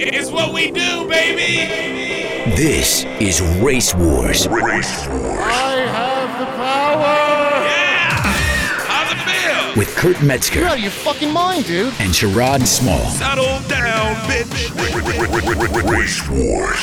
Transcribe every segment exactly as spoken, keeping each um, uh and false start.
It's what we do, baby. This is Race Wars. Race Wars. I have the power. Yeah. How's it feel? With Kurt Metzger. You're out of your fucking mind, dude. And Sherrod Small. Settle down, bitch. Race Wars.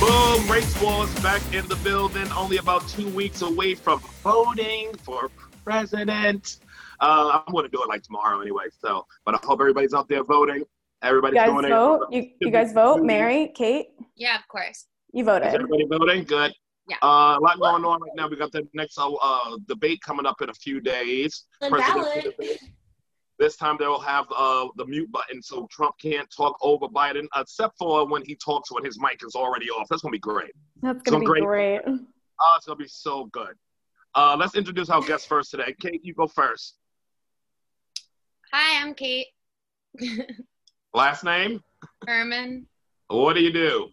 Boom. Race Wars back in the building. Only about two weeks away from voting for president. Uh, I'm going to do it like tomorrow anyway, so, but I hope everybody's out there voting. Everybody's you guys doing vote? It. You, you guys vote? Mary? Kate? Yeah, of course. You voted. Is everybody voting? Good. Yeah. Uh, a lot going on right now. We got the next uh, debate coming up in a few days. The ballot. This time they will have uh, the mute button so Trump can't talk over Biden, except for when he talks when his mic is already off. That's going to be great. That's going to be great. great. Oh, it's going to be so good. Uh, let's introduce our guests first today. Kate, you go first. Hi, I'm Kate. Last name? Herman. What do you do?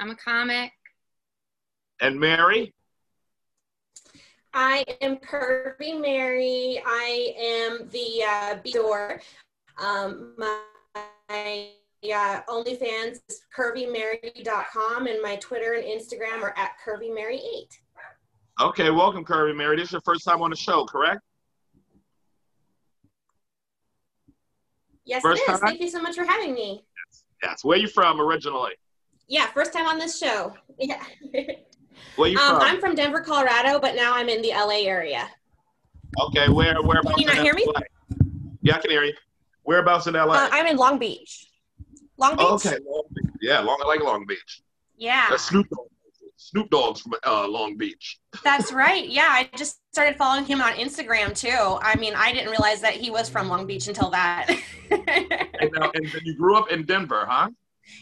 I'm a comic. And Mary? I am Kirby Mary. I am the uh, B-door. Um, my uh, OnlyFans is kirby mary dot com, and my Twitter and Instagram are at kirby mary eight. Okay, welcome, Kirby Mary. This is your first time on the show, correct? Yes, first it is. Time? Thank you so much for having me. Yes. yes. Where are you from originally? Yeah, first time on this show. Yeah. Where are you um, from? I'm from Denver, Colorado, but now I'm in the L A area. Okay, where? where can you not hear me? L A? Yeah, I can hear you. Whereabouts in L A? Uh, I'm in Long Beach. Long Beach? Oh, okay, Long Beach. Yeah, Long, I like Long Beach. Yeah. That's Snoop Dogg. Snoop Dogg's from uh, Long Beach. That's right. Yeah, I just started following him on Instagram, too. I mean, I didn't realize that he was from Long Beach until that. And, now, and you grew up in Denver, huh?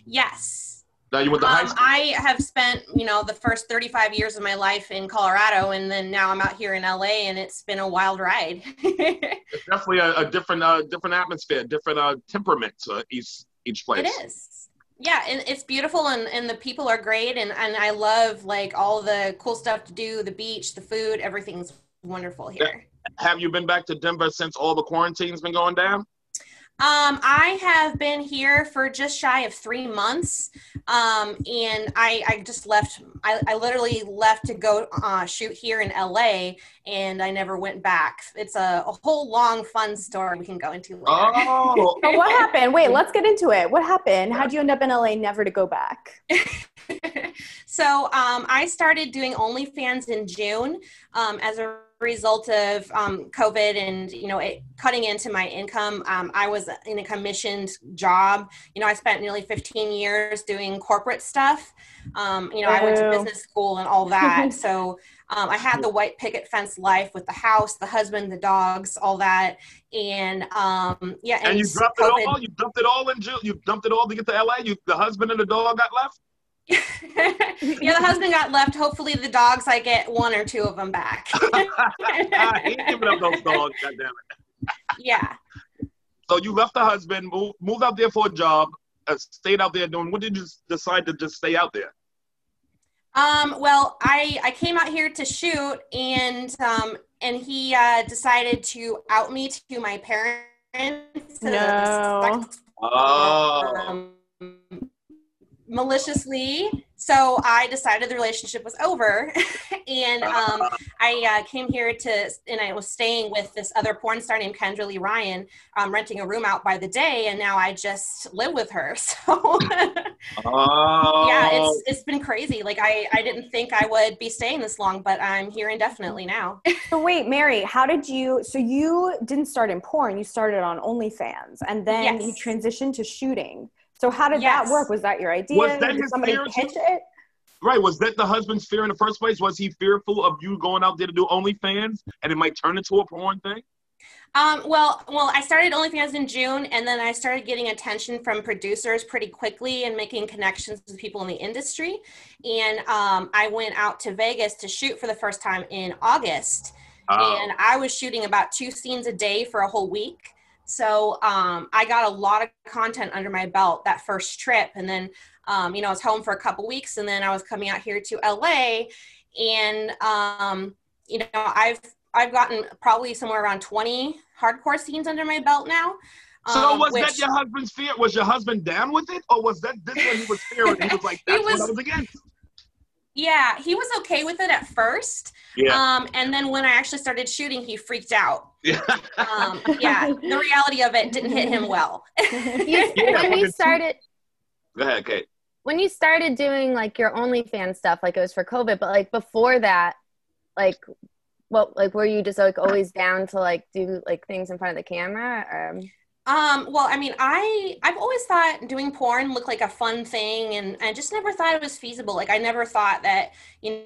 Yes. Now you went to um, high school. I have spent, you know, the first thirty-five years of my life in Colorado, and then now I'm out here in L A, and it's been a wild ride. It's definitely a, a different uh, different atmosphere, different uh, temperament to each, each place. It is. Yeah, and it's beautiful, and, and the people are great, and, and I love, like, all the cool stuff to do, the beach, the food, everything's wonderful here. Have you been back to Denver since all the quarantine's been going down? Um, I have been here for just shy of three months, um, and I, I just left, I, I literally left to go uh, shoot here in L A, and I never went back. It's a, a whole long, fun story we can go into later. Oh, but what happened? Wait, let's get into it. What happened? How'd you end up in L A never to go back? So um, I started doing OnlyFans in June um, as a result of um, COVID and, you know, it cutting into my income. Um, I was in a commissioned job. You know, I spent nearly fifteen years doing corporate stuff. Um, you know, I went to business school and all that. So um, I had the white picket fence life with the house, the husband, the dogs, all that. And um, yeah. And, and you dumped COVID. it all? You dumped it all in June? You dumped it all to get to L A? You, the husband and the dog got left? Yeah, the husband got left. Hopefully the dogs, I get one or two of them back. I ain't giving up those dogs, goddammit. Yeah. So you left the husband, moved, moved out there for a job, uh, stayed out there doing, what did you decide to just stay out there? Um, well, I, I came out here to shoot, and um, and he uh, decided to out me to my parents. No. Oh. Um, maliciously. So I decided the relationship was over. And um, I uh, came here to, and I was staying with this other porn star named Kendra Lee Ryan, um, renting a room out by the day. And now I just live with her. So oh. yeah, it's it's been crazy. Like I, I didn't think I would be staying this long, but I'm here indefinitely now. So wait, Mary, how did you, so you didn't start in porn, you started on OnlyFans, and then yes. you transitioned to shooting. So how did yes. that work? Was that your idea? Was that Did somebody pitch it? Right. Was that the husband's fear in the first place? Was he fearful of you going out there to do OnlyFans and it might turn into a porn thing? Um, well, well, I started OnlyFans in June, and then I started getting attention from producers pretty quickly and making connections with people in the industry. And um, I went out to Vegas to shoot for the first time in August. Oh. And I was shooting about two scenes a day for a whole week. So um, I got a lot of content under my belt that first trip. And then, um, you know, I was home for a couple weeks, and then I was coming out here to L A, and, um, you know, I've, I've gotten probably somewhere around twenty hardcore scenes under my belt now. So um, was which, that your husband's fear? Was your husband down with it? Or was that this when he was fearing? He was like, that's was, what I was against. Yeah, he was okay with it at first. Yeah. Um, and then when I actually started shooting, he freaked out. Yeah. um, yeah, the reality of it didn't hit him well. you, yeah, when you started... Go ahead, Kate. When you started doing, like, your OnlyFans stuff, like, it was for COVID, but, like, before that, like... Well, like, were you just, like, always down to, like, do, like, things in front of the camera? Or? Um, well, I mean, I, I've always thought doing porn looked like a fun thing, and I just never thought it was feasible. Like, I never thought that, you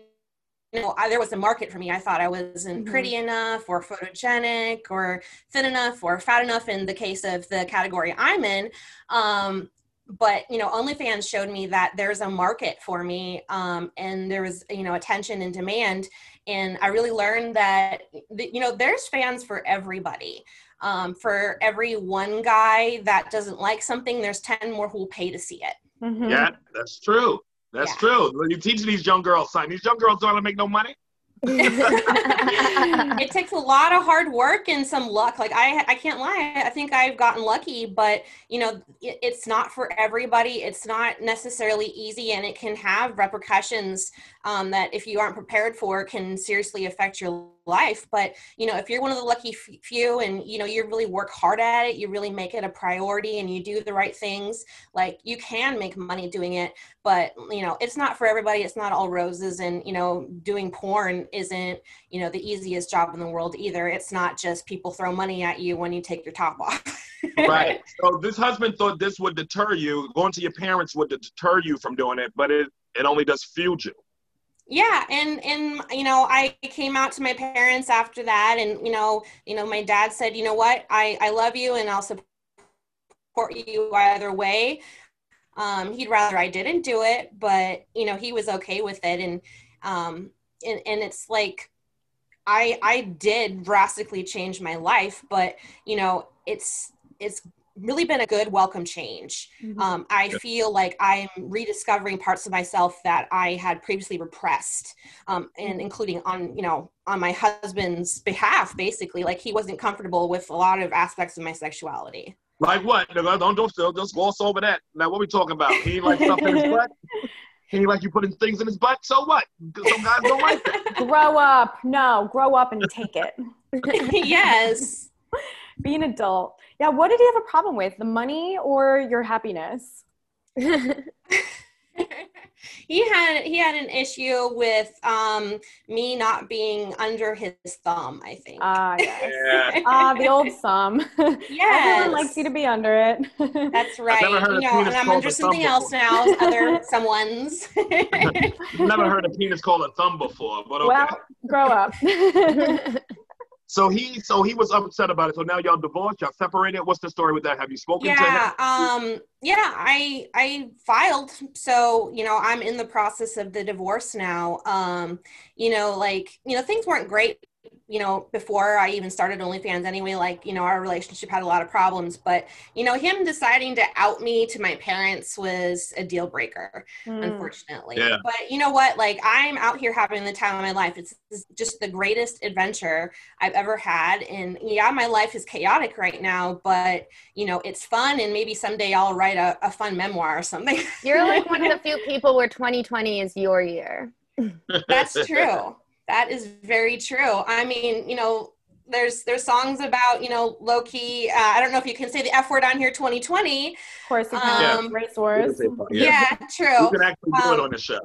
know, I, there was a market for me. I thought I wasn't pretty enough or photogenic or thin enough or fat enough in the case of the category I'm in. Um, But, you know, OnlyFans showed me that there's a market for me, um, and there was, you know, attention and demand. And I really learned that, you know, there's fans for everybody. Um, for every one guy that doesn't like something, there's ten more who will pay to see it. Mm-hmm. Yeah, that's true. That's yeah. true. When you teach these young girls, son, these young girls don't want to make no money. It takes a lot of hard work and some luck. Like I, I can't lie. I think I've gotten lucky, but you know, it, it's not for everybody. It's not necessarily easy, and it can have repercussions um, that if you aren't prepared for, can seriously affect your life. But you know, if you're one of the lucky few, and you know, you really work hard at it, you really make it a priority, and you do the right things, like you can make money doing it. But you know, it's not for everybody. It's not all roses, and you know, doing porn isn't, you know, the easiest job in the world either. It's not just people throw money at you when you take your top off. Right. So this husband thought this would deter you. Going to your parents would deter you from doing it, but it, it only does fuel you. Yeah. And, and, you know, I came out to my parents after that, and, you know, you know, my dad said, you know what, I, I love you and I'll support you either way. Um, he'd rather I didn't do it, but you know, he was okay with it. And, um, And, and it's like, I, I did drastically change my life, but you know, it's, it's really been a good welcome change. Mm-hmm. Um, I yeah. feel like I'm rediscovering parts of myself that I had previously repressed, um, and including on, you know, on my husband's behalf, basically, like he wasn't comfortable with a lot of aspects of my sexuality. Like what? Don't, don't, don't gloss over that. Now, what are we talking about? He like something in his butt? He like you putting things in his butt? So what? Some guys don't like it. Grow up. No, grow up and take it. Yes. Be an adult. Yeah, what did he have a problem with? The money or your happiness? He had he had an issue with um, me not being under his thumb, I think. Ah, uh, yes. Ah, yeah. uh, the old thumb. Yeah. Everyone likes you to be under it. That's right. I've never heard you know, and I'm under something else now, other someone's. I've never heard a penis called a thumb before, but okay. Well, grow up. So he, so he was upset about it. So now y'all divorced, y'all separated. What's the story with that? Have you spoken yeah, to him? Yeah, um, yeah, I, I filed. So, you know, I'm in the process of the divorce now. Um, you know, like, you know, things weren't great, you know, before I even started OnlyFans anyway. Like, you know, our relationship had a lot of problems, but you know, him deciding to out me to my parents was a deal breaker, mm. unfortunately. Yeah. But you know what, like I'm out here having the time of my life. It's just the greatest adventure I've ever had. And yeah, my life is chaotic right now, but you know, it's fun. And maybe someday I'll write a, a fun memoir or something. You're like one of the few people where twenty twenty is your year. That's true. That is very true. I mean, you know, there's there's songs about, you know, low key. Uh, I don't know if you can say the F word on here, twenty twenty. Of course, you can. Um, yeah. Race wars. Yeah. yeah, true. You can actually do um, it on the show.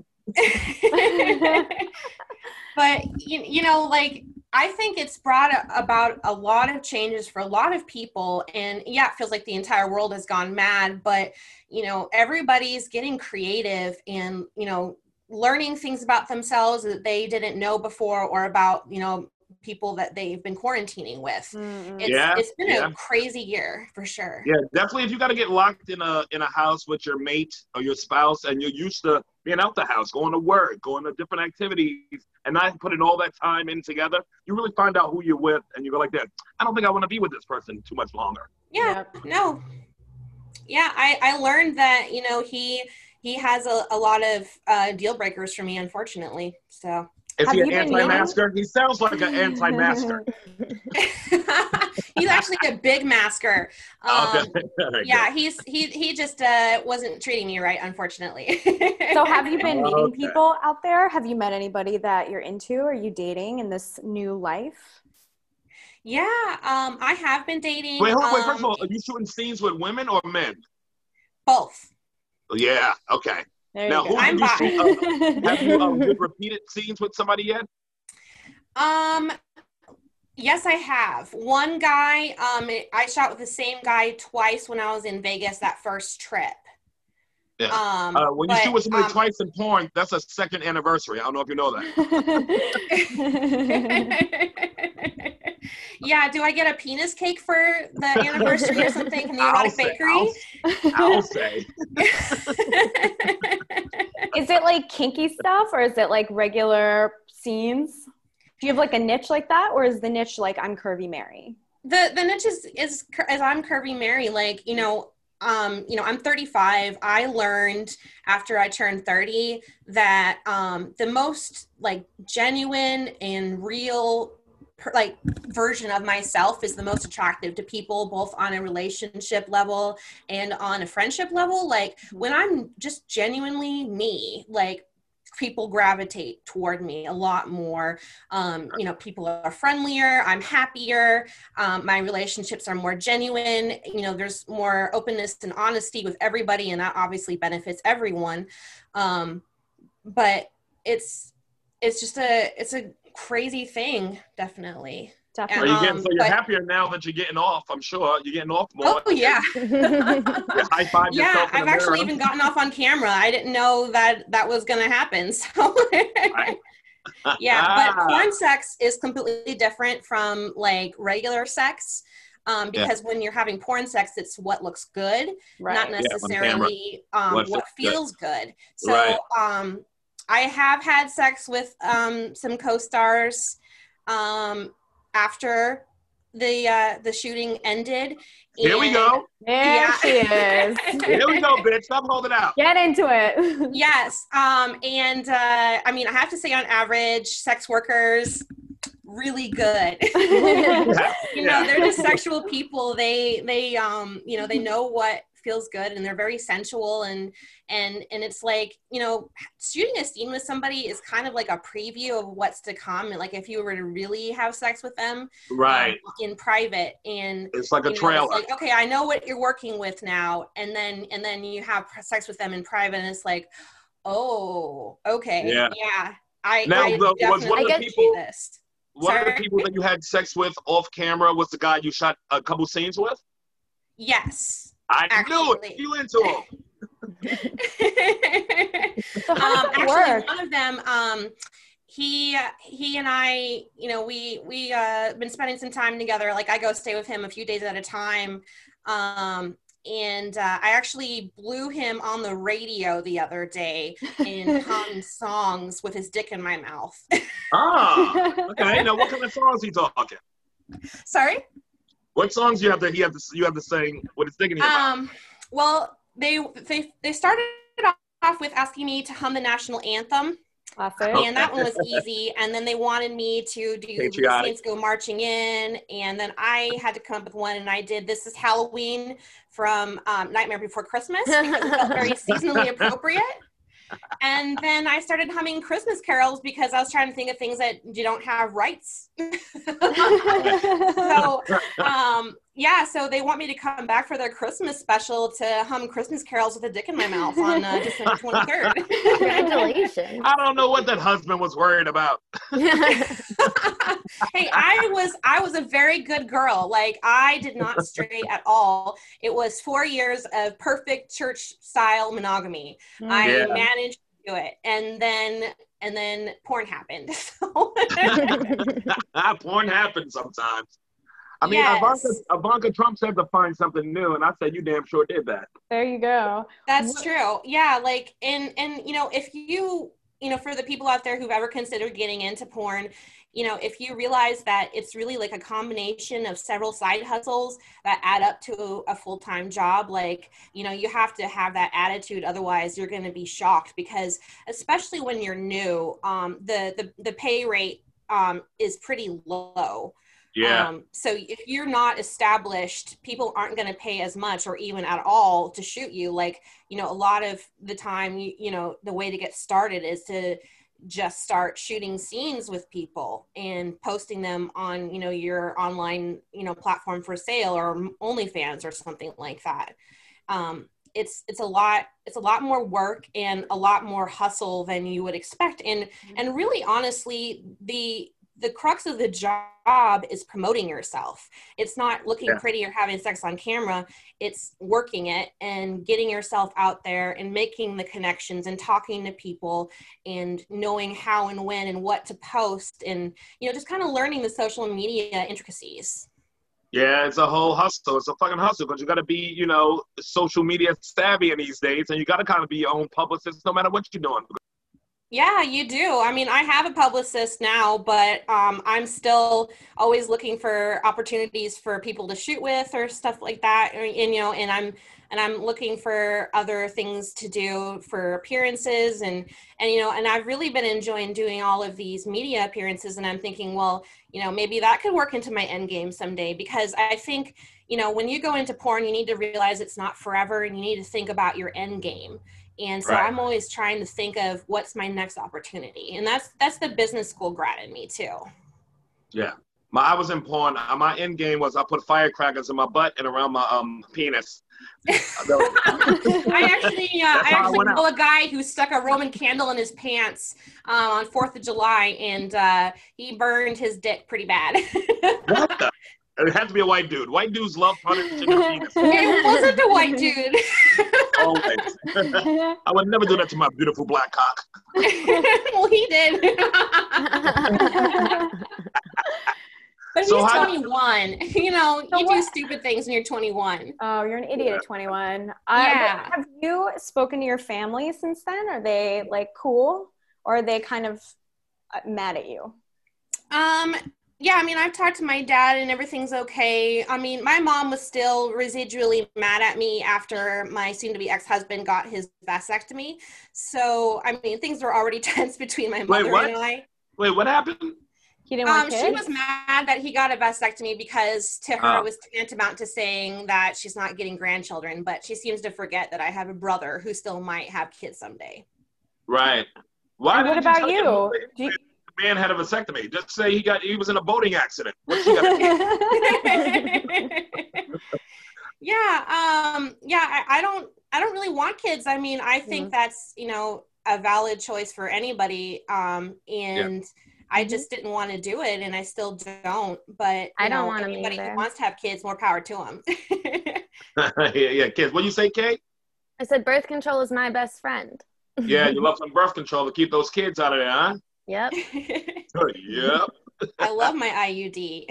But, you, you know, like, I think it's brought about a lot of changes for a lot of people. And yeah, it feels like the entire world has gone mad. But, you know, everybody's getting creative and, you know, learning things about themselves that they didn't know before, or about, you know, people that they've been quarantining with. Mm-hmm. It's, yeah, it's been yeah. a crazy year for sure. Yeah, definitely. If you got to get locked in a, in a house with your mate or your spouse, and you're used to being out the house, going to work, going to different activities, and not putting all that time in together, you really find out who you're with, and you go like that. I don't think I want to be with this person too much longer. Yeah, yeah. no. Yeah, I, I learned that, you know, he... He has a, a lot of uh, deal breakers for me, unfortunately. So, is he an anti-masker? He sounds like an anti-masker. He's actually a big masker. Um, okay. Right, yeah, good. he's he he just uh, wasn't treating me right, unfortunately. So have you been meeting okay. people out there? Have you met anybody that you're into? Are you dating in this new life? Yeah, um, I have been dating. Wait, hold on, um, wait, first of all, are you shooting scenes with women or men? Both. Yeah, okay. There now, you who I'm have, you, uh, have you um, repeated scenes with somebody yet? Um, yes, I have. One guy, um, I shot with the same guy twice when I was in Vegas that first trip. Yeah. Um, uh, when but, you shoot with somebody um, twice in porn, that's a second anniversary. I don't know if you know that. Yeah, do I get a penis cake for the anniversary or something in the erotic I'll bakery? Say, I'll, I'll say. Is it like kinky stuff or is it like regular scenes? Do you have like a niche like that, or is the niche like I'm Curvy Mary? The the niche is is as I'm Curvy Mary, like, you know, um, you know, I'm thirty-five. I learned after I turned thirty that um, the most like genuine and real Per, like version of myself is the most attractive to people, both on a relationship level and on a friendship level. Like when I'm just genuinely me, like people gravitate toward me a lot more. Um, you know, people are friendlier, I'm happier. Um, my relationships are more genuine. You know, there's more openness and honesty with everybody, and that obviously benefits everyone. Um, but it's, it's just a, it's a, crazy thing, definitely. Definitely. So you're, getting, so you're but, happier now that you're getting off, I'm sure. You're getting off more. Oh, yeah. High five yeah, yourself in I've actually even gotten off on camera. I didn't know that that was going to happen. So, right. Yeah, but porn sex is completely different from, like, regular sex. Um, because yeah. when you're having porn sex, it's what looks good, right. not necessarily yeah, um, what feels good. good. So, right. um, I have had sex with um, some co-stars um, after the uh, the shooting ended. Here we go. There yeah. she is. Here we go, bitch. Stop holding out. Get into it. Yes. Um, and uh, I mean, I have to say, on average, sex workers really good. You know, they're just sexual people. They they um you know they know what feels good, and they're very sensual, and and and it's like, you know, shooting a scene with somebody is kind of like a preview of what's to come, and like if you were to really have sex with them right um, in private, and it's like a trailer. Know, like, okay, I know what you're working with now, and then and then you have sex with them in private, and it's like, oh, okay, yeah, yeah. I, now, I the, was one of the people this. One Sorry. of the people that you had sex with off camera was the guy you shot a couple scenes with? Yes. I actually. knew it. You into him. um, actually, work? one of them, um, he he and I, you know, we we uh, been spending some time together. Like I go stay with him a few days at a time, um, and uh, I actually blew him on the radio the other day and hummed songs with his dick in my mouth. Ah, okay. Now, what kind of songs he talking? Sorry. What songs you have to? He have to. You have to sing. What is thinking about? Um. Well, they they they started off with asking me to hum the national anthem, awesome. and okay. that one was easy. And then they wanted me to do the Saints Go Marching In, and then I had to come up with one, and I did This Is Halloween from um, Nightmare Before Christmas because it felt very seasonally appropriate. And then I started humming Christmas carols because I was trying to think of things that you don't have rights. So, um, yeah, so they want me to come back for their Christmas special to hum Christmas carols with a dick in my mouth on uh, December twenty-third. Congratulations. I don't know what that husband was worried about. Hey, I was, I was a very good girl. Like, I did not stray at all. It was four years of perfect church-style monogamy. Mm, I yeah. managed to do it. And then, and then porn happened. So. Porn happens sometimes. I mean, yes. Ivanka, Ivanka Trump said to find something new, and I said, you damn sure did that. There you go. That's true. Yeah, like, and, and you know, if you... you know, for the people out there who've ever considered getting into porn, you know, if you realize that it's really like a combination of several side hustles that add up to a full-time job, like, you know, you have to have that attitude. Otherwise, you're going to be shocked because especially when you're new, um, the, the, the pay rate um, is pretty low. Yeah. Um, so if you're not established, people aren't going to pay as much or even at all to shoot you. Like, you know, a lot of the time, you, you know, the way to get started is to just start shooting scenes with people and posting them on, you know, your online, you know, platform for sale or OnlyFans or something like that. Um, it's, it's a lot, it's a lot more work and a lot more hustle than you would expect. And, and really, honestly, the, the crux of the job is promoting yourself. It's not looking yeah. pretty or having sex on camera. It's working it and getting yourself out there and making the connections and talking to people and knowing how and when and what to post and, you know, just kind of learning the social media intricacies. Yeah, it's a whole hustle. It's a fucking hustle because you got to be, you know, social media savvy in these days, and you got to kind of be your own publicist no matter what you're doing. Yeah, you do. I mean, I have a publicist now, but um, I'm still always looking for opportunities for people to shoot with or stuff like that. And, and, you know, and I'm and I'm looking for other things to do for appearances. And, and, you know, and I've really been enjoying doing all of these media appearances. And I'm thinking, well, you know, maybe that could work into my end game someday, because I think, you know, when you go into porn, you need to realize it's not forever and you need to think about your end game. And so right. I'm always trying to think of what's my next opportunity. And that's that's the business school grad in me too. Yeah. My, I was in porn. My end game was I put firecrackers in my butt and around my um penis. I actually, uh, I actually I know out. a guy who stuck a Roman candle in his pants uh, on fourth of July, and uh, he burned his dick pretty bad. What the? It had to be a white dude. White dudes love punishing their penis. It wasn't a white dude. Always. I would never do that to my beautiful black cock. Well, he did. But so he's twenty-one. Did... You know, so you what? do stupid things when you're twenty-one. Oh, you're an idiot yeah. at twenty-one. I, yeah. Have you spoken to your family since then? Are they, like, cool? Or are they kind of mad at you? Um... Yeah, I mean, I've talked to my dad and everything's okay. I mean, my mom was still residually mad at me after my soon-to-be ex-husband got his vasectomy. So, I mean, things were already tense between my mother Wait, what? and I. Wait, what happened? He didn't want um, kids? She was mad that he got a vasectomy because to her oh. it was tantamount to saying that she's not getting grandchildren, but she seems to forget that I have a brother who still might have kids someday. Right. Why what about you? you? Man had a vasectomy. Just say he got he was in a boating accident. What's he got? yeah, um, yeah. I, I don't I don't really want kids. I mean, I think mm-hmm. that's, you know, a valid choice for anybody. Um, and yeah. I just didn't want to do it, and I still don't. But I don't want anybody who wants to have kids, more power to them. yeah, yeah, kids. What do you say, Kate? I said birth control is my best friend. Yeah, you love some birth control to keep those kids out of there, huh? Yep. Yep. I love my I U D.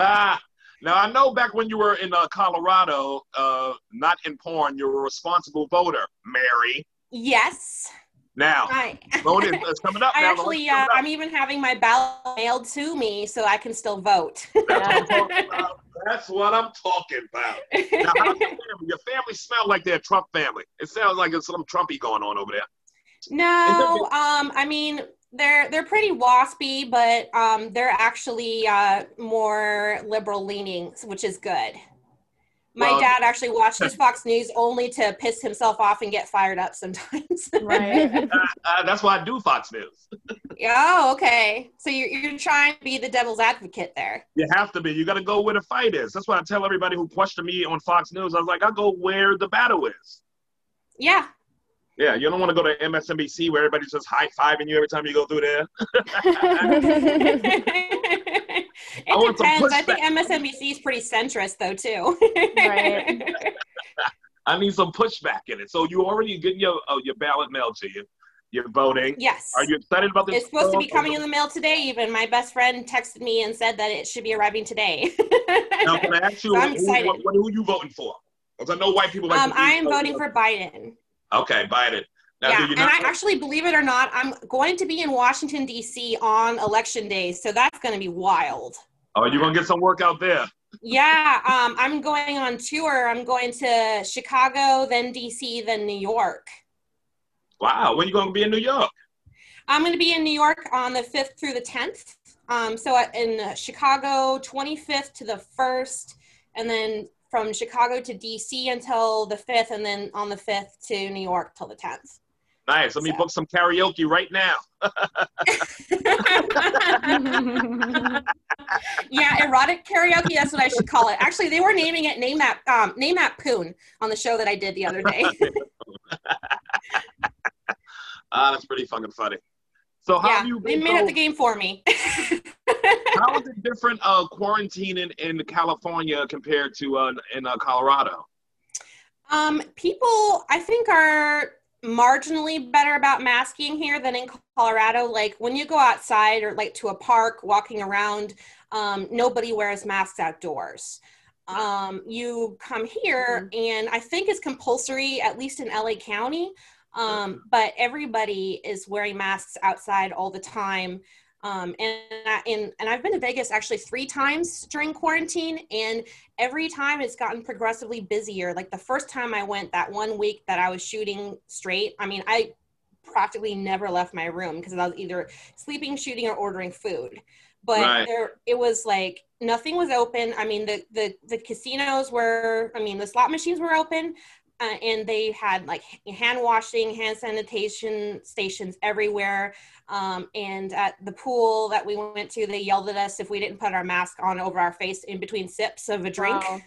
Now, I know back when you were in uh, Colorado, uh, not in porn, you were a responsible voter, Mary. Yes. Now, voting is coming up. I now. Actually, uh, I'm even having my ballot mailed to me so I can still vote. That's, what, I'm That's what I'm talking about. Now, how does your family, your family smell like they're a Trump family? It sounds like it's some Trumpy going on over there. No, um, I mean, they're they're pretty waspy, but um, they're actually uh, more liberal leaning, which is good. My well, dad actually watches Fox News only to piss himself off and get fired up sometimes. Right. uh, uh, that's why I do Fox News. Oh, okay. So you're, you're trying to be the devil's advocate there. You have to be. You got to go where the fight is. That's why I tell everybody who questioned me on Fox News, I was like, I go where the battle is. Yeah. Yeah, you don't want to go to M S N B C where everybody's just high-fiving you every time you go through there. It I depends. I think M S N B C is pretty centrist, though, too. Right. I need some pushback in it. So you already getting your uh, your ballot mailed to you. You're voting. Yes. Are you excited about this? It's supposed to be coming in the mail today, even. My best friend texted me and said that it should be arriving today. Now, can I ask you, so I'm who, excited. What, what, who are you voting for? Because I know white people like um, I am voting for Biden. Okay, Biden. Now, yeah, and I actually, believe it or not, I'm going to be in Washington, D C on election day, so that's going to be wild. Oh, you're going to get some work out there. Yeah, um, I'm going on tour. I'm going to Chicago, then D C, then New York. Wow, when are you going to be in New York? I'm going to be in New York on the fifth through the tenth. Um, so in Chicago, twenty-fifth to the first, and then from Chicago to D C until the fifth, and then on the fifth to New York till the tenth. Nice. Let so. me book some karaoke right now. Yeah, erotic karaoke. That's what I should call it. Actually, they were naming it Name That, um, Name That Poon on the show that I did the other day. Ah, that's pretty fucking funny. So how yeah, you been, they made so, up the game for me. How is it different uh, quarantining in California compared to uh, in uh, Colorado? Um, people, I think, are marginally better about masking here than in Colorado. Like when you go outside or like to a park, walking around, um, nobody wears masks outdoors. Um, you come here, mm-hmm. and I think it's compulsory, at least in L A County. Um, but everybody is wearing masks outside all the time. Um, and, I, and, and I've been to Vegas actually three times during quarantine, and every time it's gotten progressively busier. Like the first time I went, that one week that I was shooting straight, I mean, I practically never left my room because I was either sleeping, shooting, or ordering food. But right. there, it was like nothing was open. I mean, the, the, the casinos were, I mean, the slot machines were open. Uh, and they had like hand washing, hand sanitation stations everywhere. Um, and at the pool that we went to, they yelled at us if we didn't put our mask on over our face in between sips of a drink. Wow.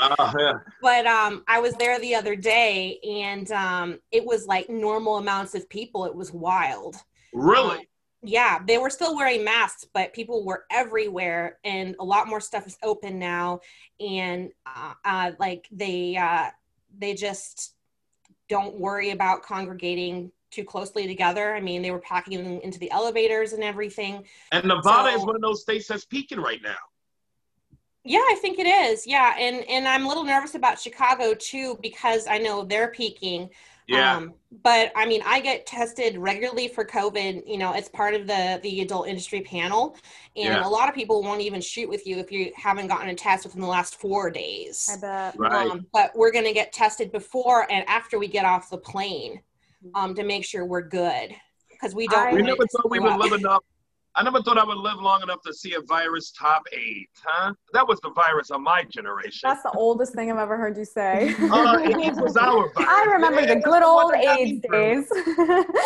Oh, yeah. But um, I was there the other day, and um, it was like normal amounts of people. It was wild. Really? Um, yeah, they were still wearing masks, but people were everywhere, and a lot more stuff is open now. And uh, uh, like they... Uh, They just don't worry about congregating too closely together. I mean, they were packing them into the elevators and everything. And Nevada so, is one of those states that's peaking right now. Yeah, I think it is. Yeah, and, and I'm a little nervous about Chicago, too, because I know they're peaking. Yeah. Um, but, I mean, I get tested regularly for COVID. You know, it's part of the, the adult industry panel. And yeah. a lot of people won't even shoot with you if you haven't gotten a test within the last four days. I bet. Right. Um, but we're going to get tested before and after we get off the plane um, to make sure we're good. Because we don't. I we never thought we would live enough. I never thought I would live long enough to see a virus top eight, huh? That was the virus of my generation. That's the oldest thing I've ever heard you say. Uh, AIDS was our virus. I remember yeah, the good old AIDS days.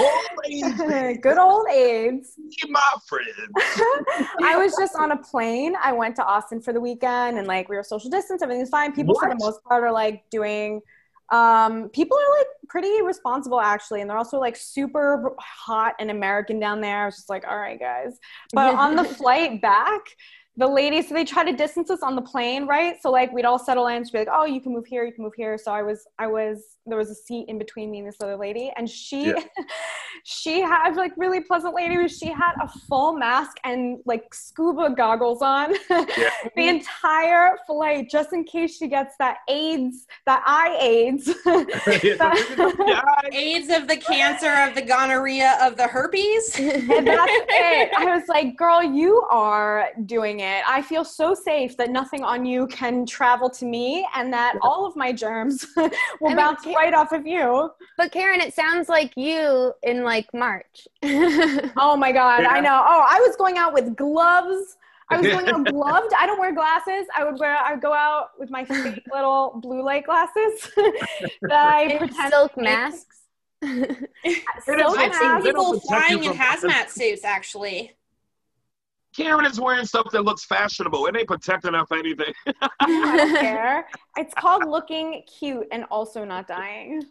Old AIDS. Good old AIDS. Be my friend. I was just on a plane. I went to Austin for the weekend, and like we were social distance. Everything's fine. People what? for the most part are like doing. Um, people are like pretty responsible actually. And they're also like super hot and American down there. I was just like, all right, guys. But on the flight back, the ladies, so they try to distance us on the plane. Right. So like, we'd all settle in. She'd be like, oh, you can move here. You can move here. So I was, I was, there was a seat in between me and this other lady. And she, yeah. she had like really pleasant lady. She had a full mask and like scuba goggles on yeah. the entire flight, just in case she gets that AIDS, that eye AIDS. that, AIDS of the cancer, of the gonorrhea, of the herpes. And that's it. I was like, girl, you are doing it. I feel so safe that nothing on you can travel to me and that yeah. all of my germs will and bounce it, right off of you. But Karen, it sounds like you in like March. Oh my God. Yeah. I know. Oh, I was going out with gloves. I was going out gloved. I don't wear glasses. I would wear, I would go out with my fake little blue light glasses. that I pretend silk masks. Silk masks. People flying in hazmat suits, actually. Karen is wearing stuff that looks fashionable. It ain't protecting her for anything. I don't care. It's called looking cute and also not dying.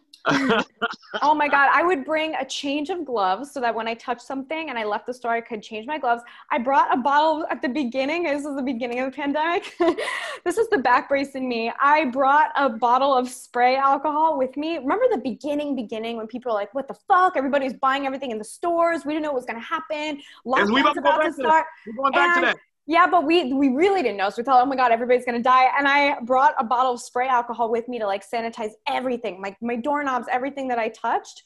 Oh my God. I would bring a change of gloves so that when I touched something and I left the store, I could change my gloves. I brought a bottle at the beginning. This was the beginning of the pandemic. This is the back brace in me. I brought a bottle of spray alcohol with me. Remember the beginning, beginning when people were like, what the fuck? Everybody was buying everything in the stores. We didn't know what was going to happen. Lockdown we was about to start. We're going back and to that. Yeah, but we we really didn't know. So we thought, oh my God, everybody's going to die. And I brought a bottle of spray alcohol with me to like sanitize everything, like my doorknobs, everything that I touched.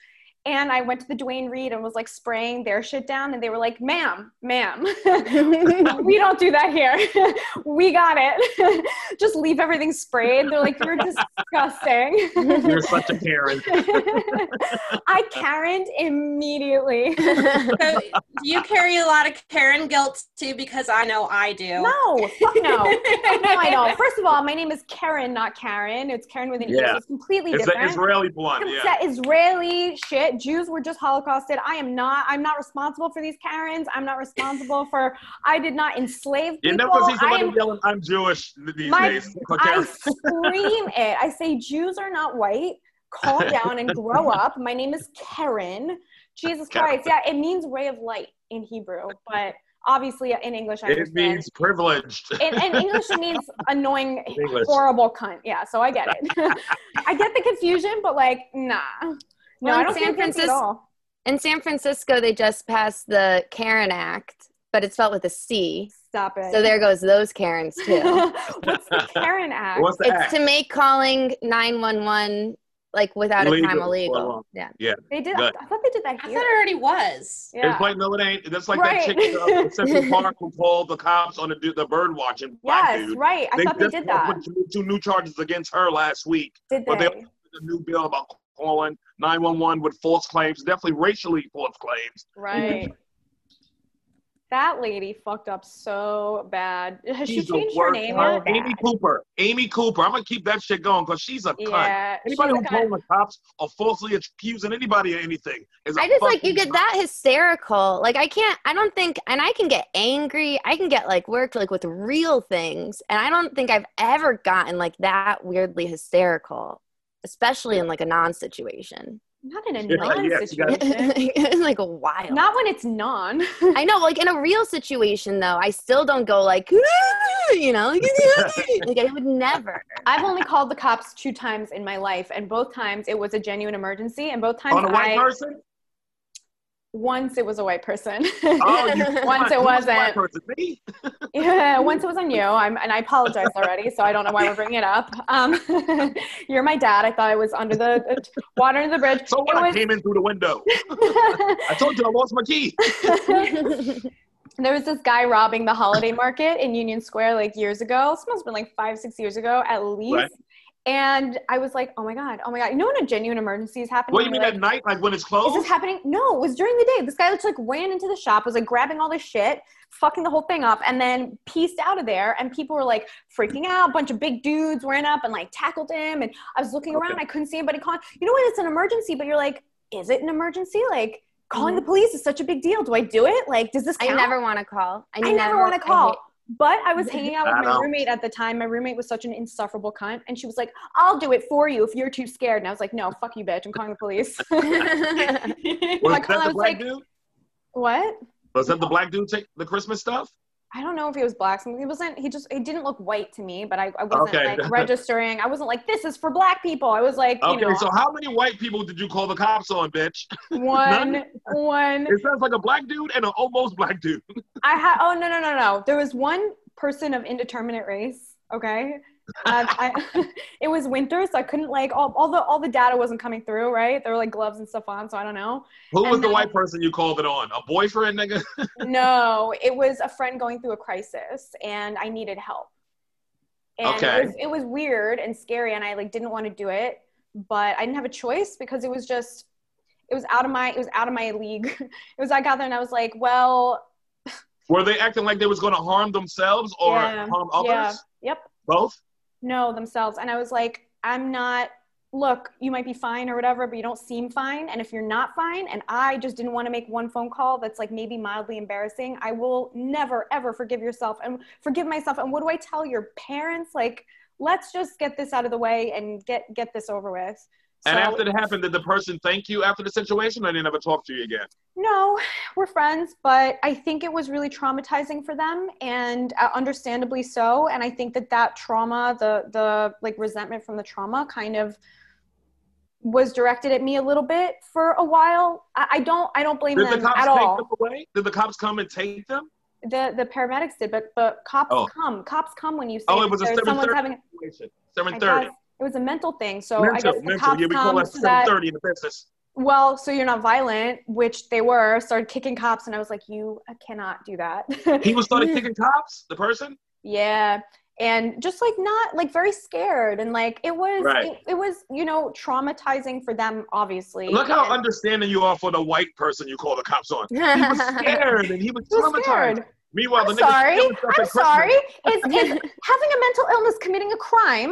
And I went to the Duane Reade and was like spraying their shit down. And they were like, ma'am, ma'am, we don't do that here. We got it. Just leave everything sprayed. They're like, you're disgusting. You're such a Karen. I Karen'd immediately. So you carry a lot of Karen guilt too, because I know I do. No, fuck no. No, I don't. First of all, my name is Karen, not Karen. It's Karen with an E. Yeah. It's completely it's different. It's Israeli blonde. It's yeah. Israeli shit. Jews were just holocausted. I am not, I'm not responsible for these Karens. I'm not responsible for, I did not enslave people. You never see somebody am, yelling, I'm Jewish these my, days. I scream it. I say, Jews are not white. Calm down and grow up. My name is Karen. Jesus Karen. Christ. Yeah, it means ray of light in Hebrew, but obviously in English, I understand. It means privileged. In, in English, it means annoying, English. Horrible cunt. Yeah, so I get it. I get the confusion, but like, nah. No, well, I don't San Francisco. In San Francisco, they just passed the Karen Act, but it's spelled with a C. Stop it. So there goes those Karens too. What's the Karen Act? What's the it's act? To make calling nine one one like without legal. a time illegal. Yeah. Yeah. They did. But, I thought they did that here. I thought it already was. Yeah. It's like no, it ain't. That's like right. that chick uh, in Central Park who called the cops on the the bird watching black yes, dude. right. I they thought they did that. Put two new charges against her last week. Did they? But they also did a new bill about calling nine one one with false claims, definitely racially false claims. Right. That lady fucked up so bad. Has she's she changed her name? Her, Amy bad. Cooper. Amy Cooper. I'm gonna keep that shit going because she's a yeah, cunt. Anybody who calls the cops or falsely accusing anybody of anything is. I just like you get that hysterical. Like I can't. I don't think. And I can get angry. I can get like worked like with real things. And I don't think I've ever gotten like that weirdly hysterical. Especially in like a non-situation. Not in a yeah, non-situation. Yeah, like a wild. Not when it's non. I know, like in a real situation though, I still don't go like, you know, like, like I would never. I've only called the cops two times in my life, and both times it was a genuine emergency, and both times on a white I, person? Once it was a white person. Oh, you, once it wasn't. Was me? Yeah, once it was on you. I'm, and I apologize already, so I don't know why we're bringing it up. Um, you're my dad. I thought I was under the uh, water under the bridge. So what? I was, came in through the window. I told you I lost my key. There was this guy robbing the holiday market in Union Square like years ago. This must have been like five, six years ago at least. Right. And I was like, oh my God, oh my God. You know when a genuine emergency is happening? What do you mean like, at night? Like when it's closed? Is this happening? No, it was during the day. This guy just like ran into the shop, was like grabbing all this shit, fucking the whole thing up, and then pieced out of there. And people were like freaking out. A bunch of big dudes ran up and like tackled him. And I was looking okay. around. I couldn't see anybody calling. You know when it's an emergency, but you're like, is it an emergency? Like calling mm-hmm. the police is such a big deal. Do I do it? Like, does this count? I never want to call. I, I never, never want to call. But I was hanging out with my roommate at the time. My roommate was such an insufferable cunt. And she was like, I'll do it for you if you're too scared. And I was like, no, fuck you, bitch. I'm calling the police. Was like, that the black like, dude? What? Was that the black dude take the Christmas stuff? I don't know if he was black. He wasn't, he just, he didn't look white to me, but I, I wasn't okay. like registering. I wasn't like, this is for black people. I was like, you okay, know. So how many white people did you call the cops on, bitch? One, one. It sounds like a black dude and an almost black dude. I had, oh, no, no, no, no. There was one person of indeterminate race, okay? Uh, I, it was winter, so I couldn't like, all, all, the, all the data wasn't coming through, right? There were like gloves and stuff on, so I don't know. Who and was then, the white person you called it on? A boyfriend, nigga? No, it was a friend going through a crisis, and I needed help. And okay. it was, it was weird and scary, and I like didn't want to do it, but I didn't have a choice because it was just, it was out of my, it was out of my league. It was, I got there and I was like, well. Were they acting like they was going to harm themselves or yeah, harm others? Yeah. Yep. Both? No, themselves. And I was like, I'm not, look, you might be fine or whatever, but you don't seem fine. And if you're not fine, and I just didn't want to make one phone call that's like maybe mildly embarrassing, I will never, ever forgive yourself and forgive myself. And what do I tell your parents? Like, let's just get this out of the way and get, get this over with. So, and after it happened, did the person thank you after the situation? I didn't ever talk to you again. No, we're friends, but I think it was really traumatizing for them, and uh, understandably so. And I think that that trauma, the the like resentment from the trauma, kind of was directed at me a little bit for a while. I, I don't, I don't blame did them the cops at take all. Them away? Did the cops come and take them? The the paramedics did, but but cops oh. come. Cops come when you say oh, it was a seven thirty having... situation. seven thirty. It was a mental thing, so mental, I guess the mental. cops yeah, we call come that so that in the business. well, so you're not violent, which they were, started kicking cops. And I was like, you cannot do that. He was started kicking cops, the person? Yeah. And just like not like very scared. And like it was, right. it, it was, you know, traumatizing for them, obviously. Look how and, understanding you are for the white person you call the cops on. He was scared and he was traumatized. Scared. Meanwhile, I'm the sorry. I'm sorry. Is, is having a mental illness committing a crime?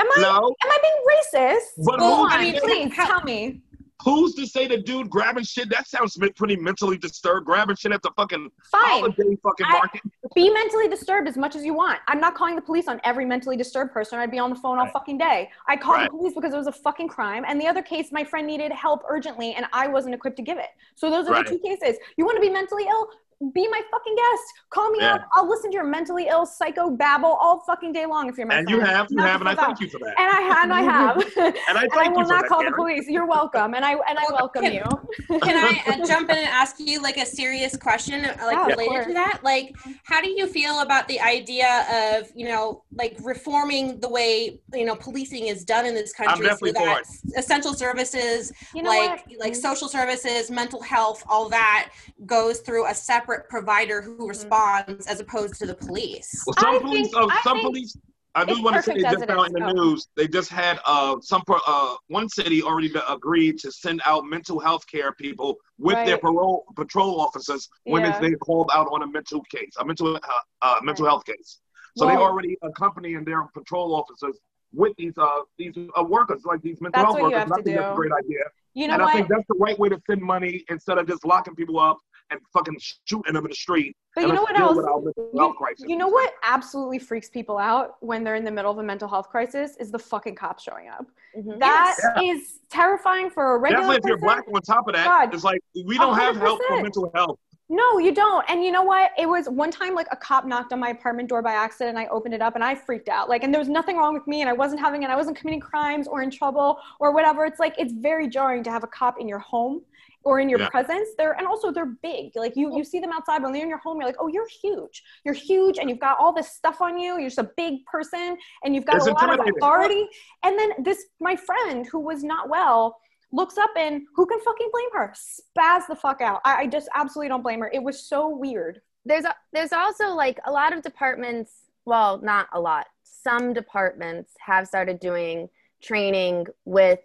Am I, no. am I being racist? But Go on, I mean, please how, tell me. Who's to say the dude grabbing shit? That sounds pretty mentally disturbed. Grabbing shit at the fucking Fine. holiday fucking I, market. Be mentally disturbed as much as you want. I'm not calling the police on every mentally disturbed person. I'd be on the phone all right. fucking day. I called right. the police because it was a fucking crime. And the other case, my friend needed help urgently and I wasn't equipped to give it. So those are right. the two cases. You want to be mentally ill? Be my fucking guest. Call me yeah. up. I'll listen to your mentally ill psycho babble all fucking day long if you're my And friend. you have, you have, and I thank you for that. And I have, and I have. and I thank and I will you for not that, call Karen. the police. You're welcome, and I and I welcome can, you. Can I jump in and ask you like a serious question, like oh, related to that? Like, how do you feel about the idea of, you know, like reforming the way, you know, policing is done in this country? I'm definitely so that for it. Essential services, you know like what? like social services, mental health, all that goes through a separate provider who responds as opposed to the police. Well, some I police, think, uh, I some police. I do want to say just now in the oh. news, they just had uh, some uh, one city already agreed to send out mental health care people with right. their parole patrol officers when yeah. they called out on a mental case, a mental uh, uh, mental right. health case. So well, they already accompanying their patrol officers with these uh, these uh, workers, like these mental health workers. I think do. that's a great idea. You know and what? I think that's the right way to send money instead of just locking people up and fucking shooting them in the street. But you know what else? You, you know what absolutely freaks people out when they're in the middle of a mental health crisis is the fucking cops showing up. Mm-hmm. That yeah. is terrifying for a regular Definitely person. Definitely if you're black on top of that, God. it's like, we don't one hundred percent have help for mental health. No, you don't. And you know what? It was one time like a cop knocked on my apartment door by accident and I opened it up and I freaked out. Like, and there was nothing wrong with me and I wasn't having and I wasn't committing crimes or in trouble or whatever. It's like, it's very jarring to have a cop in your home or in your yeah. presence. They're, and also they're big. Like you, you see them outside, but when they're in your home, you're like, oh, you're huge. You're huge. And you've got all this stuff on you. You're just a big person and you've got it's a lot of authority. And then this, my friend who was not well, looks up and who can fucking blame her? Spaz the fuck out. I, I just absolutely don't blame her. It was so weird. There's a, there's also like a lot of departments, well, not a lot. Some departments have started doing training with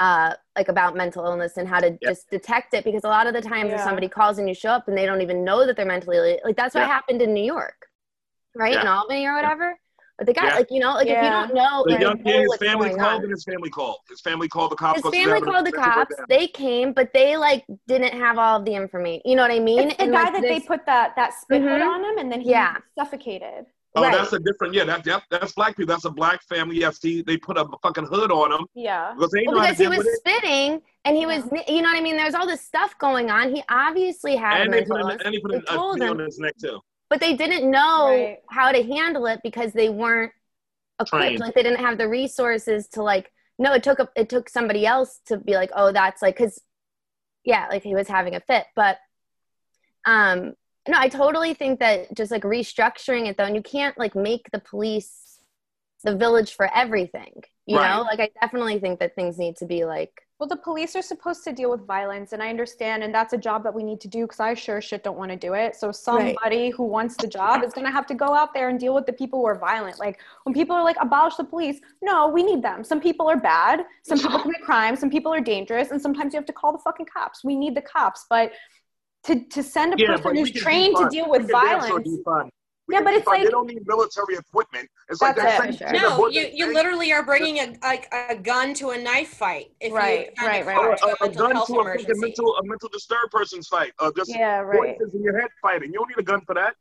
uh, like about mental illness and how to yep. just detect it. Because a lot of the times yeah. if somebody calls and you show up and they don't even know that they're mentally ill, like that's what yeah. happened in New York, right? Yeah. In Albany or whatever. But the guy, yeah. like, you know, like yeah. if you don't know, the young kid, his family called and his family called. His family called the cops. His family called the cops. They came, but they like didn't have all of the information. You know what I mean? It's the and, guy like, that this... they put that that spit hood mm-hmm. on him, and then he yeah. suffocated. Oh, right. that's a different. Yeah, that, that that's black people. That's a black family. Yes, he, they put a fucking hood on him. Yeah, because, they well, because he was spitting, it. and he was, yeah. you know what I mean. There's all this stuff going on. He obviously had and a mental illness. And they put a on his neck too. But they didn't know right. how to handle it because they weren't equipped. Trained. Like they didn't have the resources to like, no, it took a, it took somebody else to be like, oh, that's like, cause yeah, like he was having a fit. But um, no, I totally think that just like restructuring it though, and you can't like make the police the village for everything, you right. know? Like I definitely think that things need to be like, well, the police are supposed to deal with violence, and I understand, and that's a job that we need to do because I sure as shit don't want to do it. So somebody right. who wants the job is going to have to go out there and deal with the people who are violent. Like, when people are like, abolish the police, no, we need them. Some people are bad, some people commit crimes, some people are dangerous, and sometimes you have to call the fucking cops. We need the cops, but to, to send a yeah, person who's trained to deal with violence... Yeah, but it's like they don't need military equipment. It's like that it. same No, you, you literally are bringing a, a a gun to a knife fight. If right, you right, right, right. Or a, a, a gun to a, a mental a mental disturbed person's fight. Uh, just yeah, right. voices in your head fighting. You don't need a gun for that.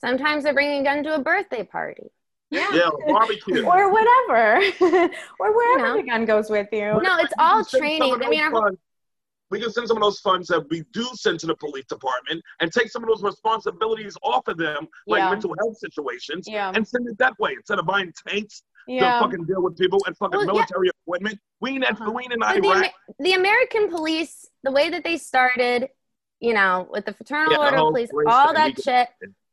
Sometimes they're bringing a gun to a birthday party. Yeah, yeah barbecue or whatever, or wherever you know. the gun goes with you. No, it's all training. I mean. I We can send some of those funds that we do send to the police department and take some of those responsibilities off of them, like yeah. mental health situations, yeah. and send it that way. Instead of buying tanks yeah. to fucking deal with people and fucking well, military yeah. equipment, we ain't uh-huh. we ain't in Iraq. The, the American police, the way that they started, you know, with the fraternal yeah, order the police, all that shit,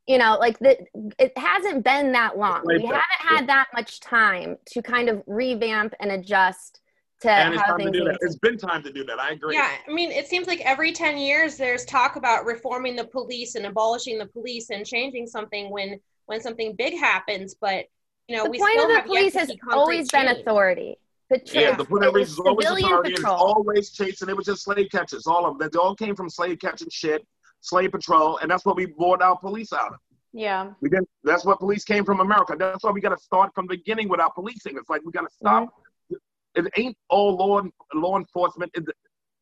you know, like the, it hasn't been that long. Like we that. haven't had yeah. that much time to kind of revamp and adjust to and how things are. It's been time to do that. I agree. Yeah, I mean, it seems like every ten years there's talk about reforming the police and abolishing the police and changing something when when something big happens. But you know, the we point still of the police has always been change. authority. Patrol. Yeah, the point of the police is always authority. It's always chasing. It was just slave catchers. All of them. They all came from slave catching shit, slave patrol, and that's what we bought our police out of. Yeah. We didn't. That's what police came from America. That's why we got to start from the beginning with our policing. It's like we got to stop. Mm-hmm. It ain't all law law enforcement. It,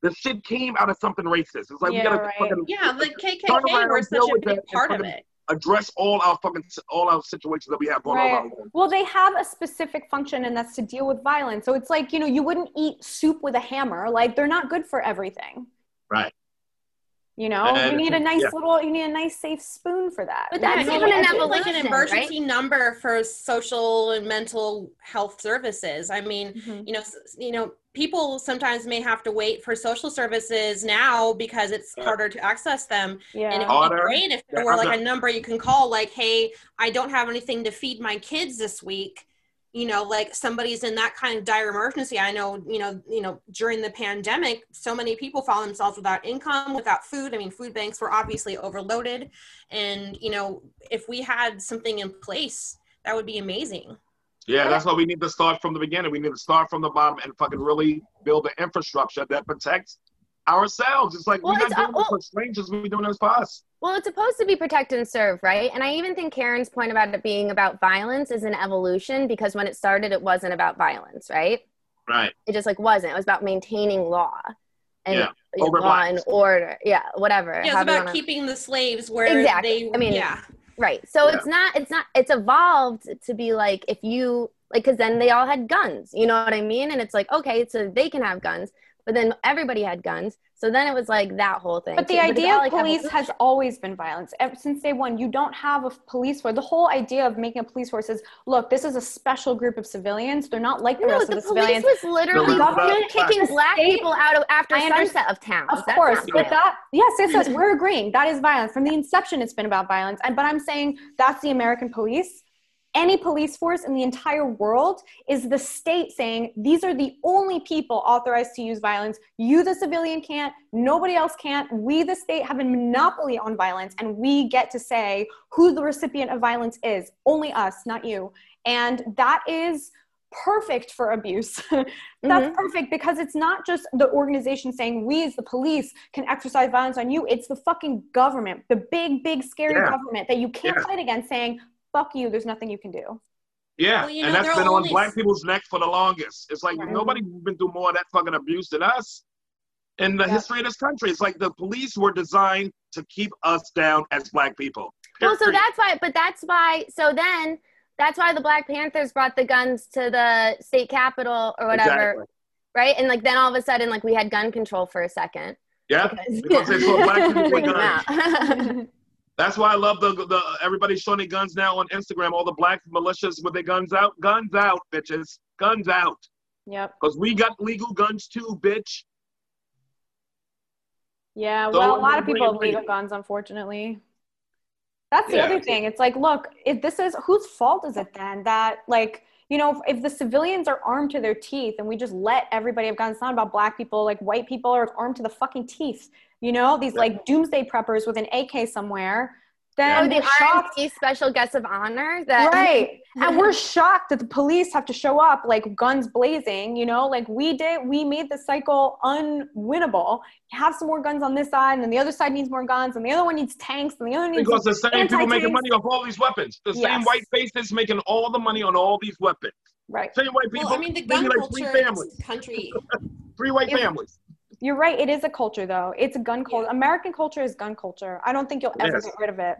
the shit came out of something racist. It's like yeah, we got to right. fucking yeah. The K K K were such a big part of it. Address all our fucking all our situations that we have going right. on. Well, they have a specific function, and that's to deal with violence. So it's like, you know, you wouldn't eat soup with a hammer. Like, they're not good for everything. Right. You know, and, you need a nice yeah. little, you need a nice safe spoon for that. But that's yeah, even an evolution, like an emergency right? number for social and mental health services. I mean, mm-hmm. you know, you know, people sometimes may have to wait for social services now because it's yeah. harder to access them. Yeah. And it would be great if there yeah, were like not- a number you can call, like, hey, I don't have anything to feed my kids this week. You know, like somebody's in that kind of dire emergency. I know, you know, you know, during the pandemic, so many people found themselves without income, without food. I mean, food banks were obviously overloaded. And, you know, if we had something in place, that would be amazing. Yeah, that's why we need to start from the beginning. We need to start from the bottom and fucking really build the infrastructure that protects ourselves. It's like, well, we're not doing uh, well, this for strangers, we're doing this for us. Well, it's supposed to be protect and serve, right? And I even think Karen's point about it being about violence is an evolution, because when it started, it wasn't about violence, right? Right. It just, like, wasn't. It was about maintaining law. And yeah. Over law and order. Yeah, whatever. Yeah, it was about wanna... keeping the slaves where exactly. they... I mean, yeah. Right. So yeah. it's not, it's not, it's evolved to be, like, if you, like, because then they all had guns. You know what I mean? And it's like, okay, so they can have guns. But then everybody had guns. So then it was like that whole thing. But the idea of police has always been violence. Ever since day one, you don't have a police force. The whole idea of making a police force is, look, this is a special group of civilians. They're not like the rest of the civilians. No, the police was literally government kicking black people out of after sunset of town. Of course. But that, yes, yes, yes, we're agreeing. That is violence. From the inception, it's been about violence. And, but I'm saying that's the American police. Any police force in the entire world is the state saying, these are the only people authorized to use violence. You, the civilian, can't. Nobody else can't. We, the state, have a monopoly on violence, and we get to say who the recipient of violence is. Only us, not you. And that is perfect for abuse. That's mm-hmm. perfect, because it's not just the organization saying we as the police can exercise violence on you. It's the fucking government, the big, big, scary yeah. government that you can't yeah. fight against saying, fuck you, there's nothing you can do. Yeah, well, you know, and that's been on only... black people's neck for the longest. It's like right. nobody's been through more of that fucking abuse than us in the yeah. history of this country. It's like the police were designed to keep us down as black people. Well, so that's why, but that's why, so then, that's why the Black Panthers brought the guns to the state capitol or whatever, exactly. right? And like then all of a sudden, like we had gun control for a second. Yeah, because, because they told black people with guns. That's why I love the the everybody's showing their guns now on Instagram. All the black militias with their guns out, guns out, bitches, guns out. Yep. Because we got legal guns too, bitch. Yeah, well, so a lot of people have legal guns, unfortunately. That's the yeah. other thing. It's like, look, if this is whose fault is it then that like. You know, if the civilians are armed to their teeth and we just let everybody have guns, it's not about black people, like white people are armed to the fucking teeth, you know, these yeah. like doomsday preppers with an A K somewhere. Then yeah. oh, the R and D special guest of honor. That- right. And we're shocked that the police have to show up like guns blazing, you know, like we did, we made the cycle unwinnable. Have some more guns on this side, and then the other side needs more guns, and the other one needs tanks, and the other needs because the same anti-tanks. People making money off all these weapons. The yes. same white faces making all the money on all these weapons. Right. Same white people. Well, I mean, the gun like three families. Country. three white it- families. You're right. It is a culture, though. It's a gun culture. Yeah. American culture is gun culture. I don't think you'll ever yes. get rid of it.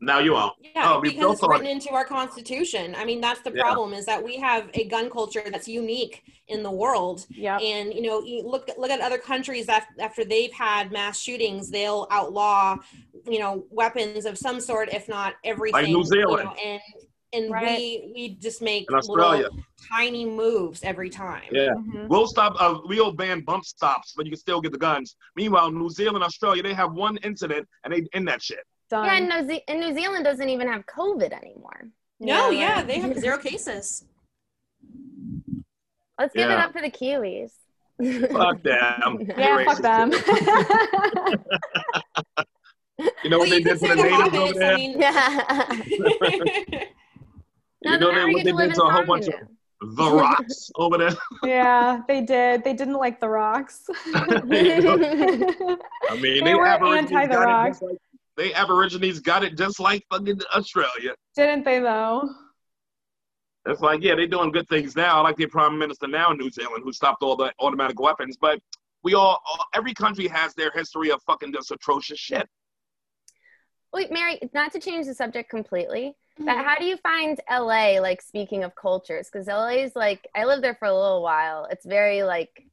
No, you won't. Yeah, oh, because it's written it. into our Constitution. I mean, that's the yeah. problem is that we have a gun culture that's unique in the world. Yeah. And, you know, you look, look at other countries that after they've had mass shootings, they'll outlaw, you know, weapons of some sort, if not everything. Like New Zealand. You know, and and right. we, we just make little tiny moves every time. Yeah, mm-hmm. we'll stop. Uh, we'll ban bump stops, but you can still get the guns. Meanwhile, New Zealand, Australia, they have one incident and they end that shit. Done. Yeah, and New, Ze- and New Zealand doesn't even have COVID anymore. No, yeah, yeah they have zero cases. Let's give yeah. it up for the Kiwis. Fuck them. Yeah, You're fuck racist. them. You know well, what they did to the natives over there? I mean, yeah. You know they, what they did to a whole bunch of the rocks over there? Yeah, they did. They didn't like the rocks. You know, I mean, they, they were anti the rocks. Like, they Aborigines got it just like fucking Australia. Didn't they, though? It's like, yeah, they're doing good things now, like their prime minister now in New Zealand, who stopped all the automatic weapons. But we all, all every country has their history of fucking this atrocious shit. Wait, Mary, not to change the subject completely, mm-hmm. but how do you find L A, like, speaking of cultures? Because L A is, like, I lived there for a little while. It's very, like,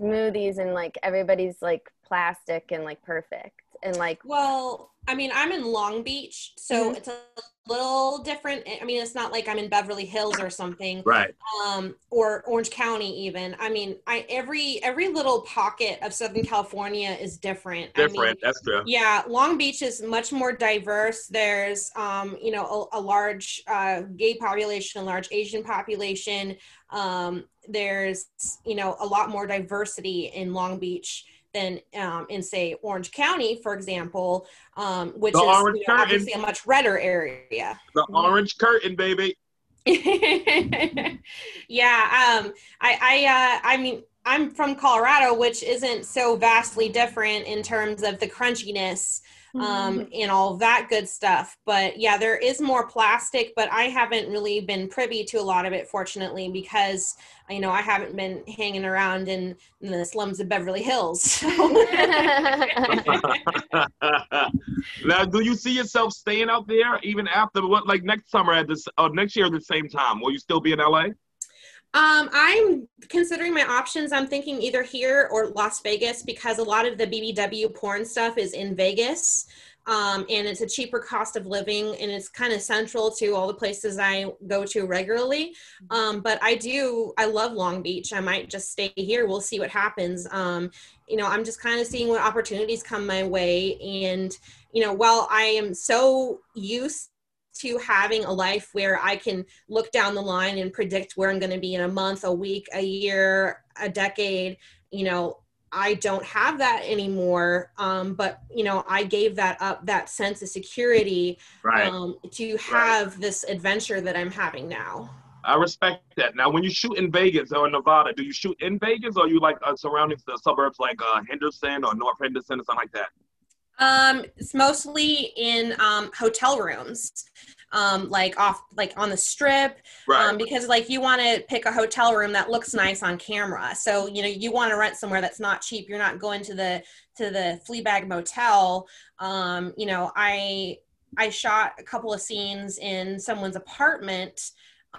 smoothies and, like, everybody's, like, plastic and, like, perfect. And like, well, I mean, I'm in Long Beach, so mm-hmm. it's a little different. I mean, it's not like I'm in Beverly Hills or something, right? Um, or Orange County, even. I mean, I every every little pocket of Southern California is different. Different, I mean, that's true. Yeah, Long Beach is much more diverse. There's, um, you know, a, a large uh, gay population, a large Asian population. Um, there's, you know, a lot more diversity in Long Beach than um, in, say, Orange County, for example, um, which the is you know, obviously a much redder area. The mm-hmm. orange curtain, baby. Yeah, um, I, I, uh, I mean, I'm from Colorado, which isn't so vastly different in terms of the crunchiness um, mm-hmm. and all that good stuff. But yeah, there is more plastic, but I haven't really been privy to a lot of it, fortunately, because, you know, I haven't been hanging around in, in the slums of Beverly Hills. So. Now, do you see yourself staying out there even after what, like next summer at this, or next year at the same time? Will you still be in L A? Um, I'm considering my options. I'm thinking either here or Las Vegas because a lot of the B B W porn stuff is in Vegas, um, and it's a cheaper cost of living, and it's kind of central to all the places I go to regularly. Um, but I do, I love Long Beach. I might just stay here. We'll see what happens. Um, you know, I'm just kind of seeing what opportunities come my way. And, you know, while I am so used to having a life where I can look down the line and predict where I'm going to be in a month, a week, a year, a decade, you know, I don't have that anymore. Um, but, you know, I gave that up, that sense of security, right. um, to have right. this adventure that I'm having now. I respect that. Now, when you shoot in Vegas or in Nevada, do you shoot in Vegas or are you like uh, surrounding the suburbs like uh, Henderson or North Henderson or something like that? Um, it's mostly in, um, hotel rooms, um, like off, like on the strip, right. um, because like you want to pick a hotel room that looks nice on camera. So, you know, you want to rent somewhere that's not cheap. You're not going to the, to the Fleabag Motel. Um, you know, I, I shot a couple of scenes in someone's apartment,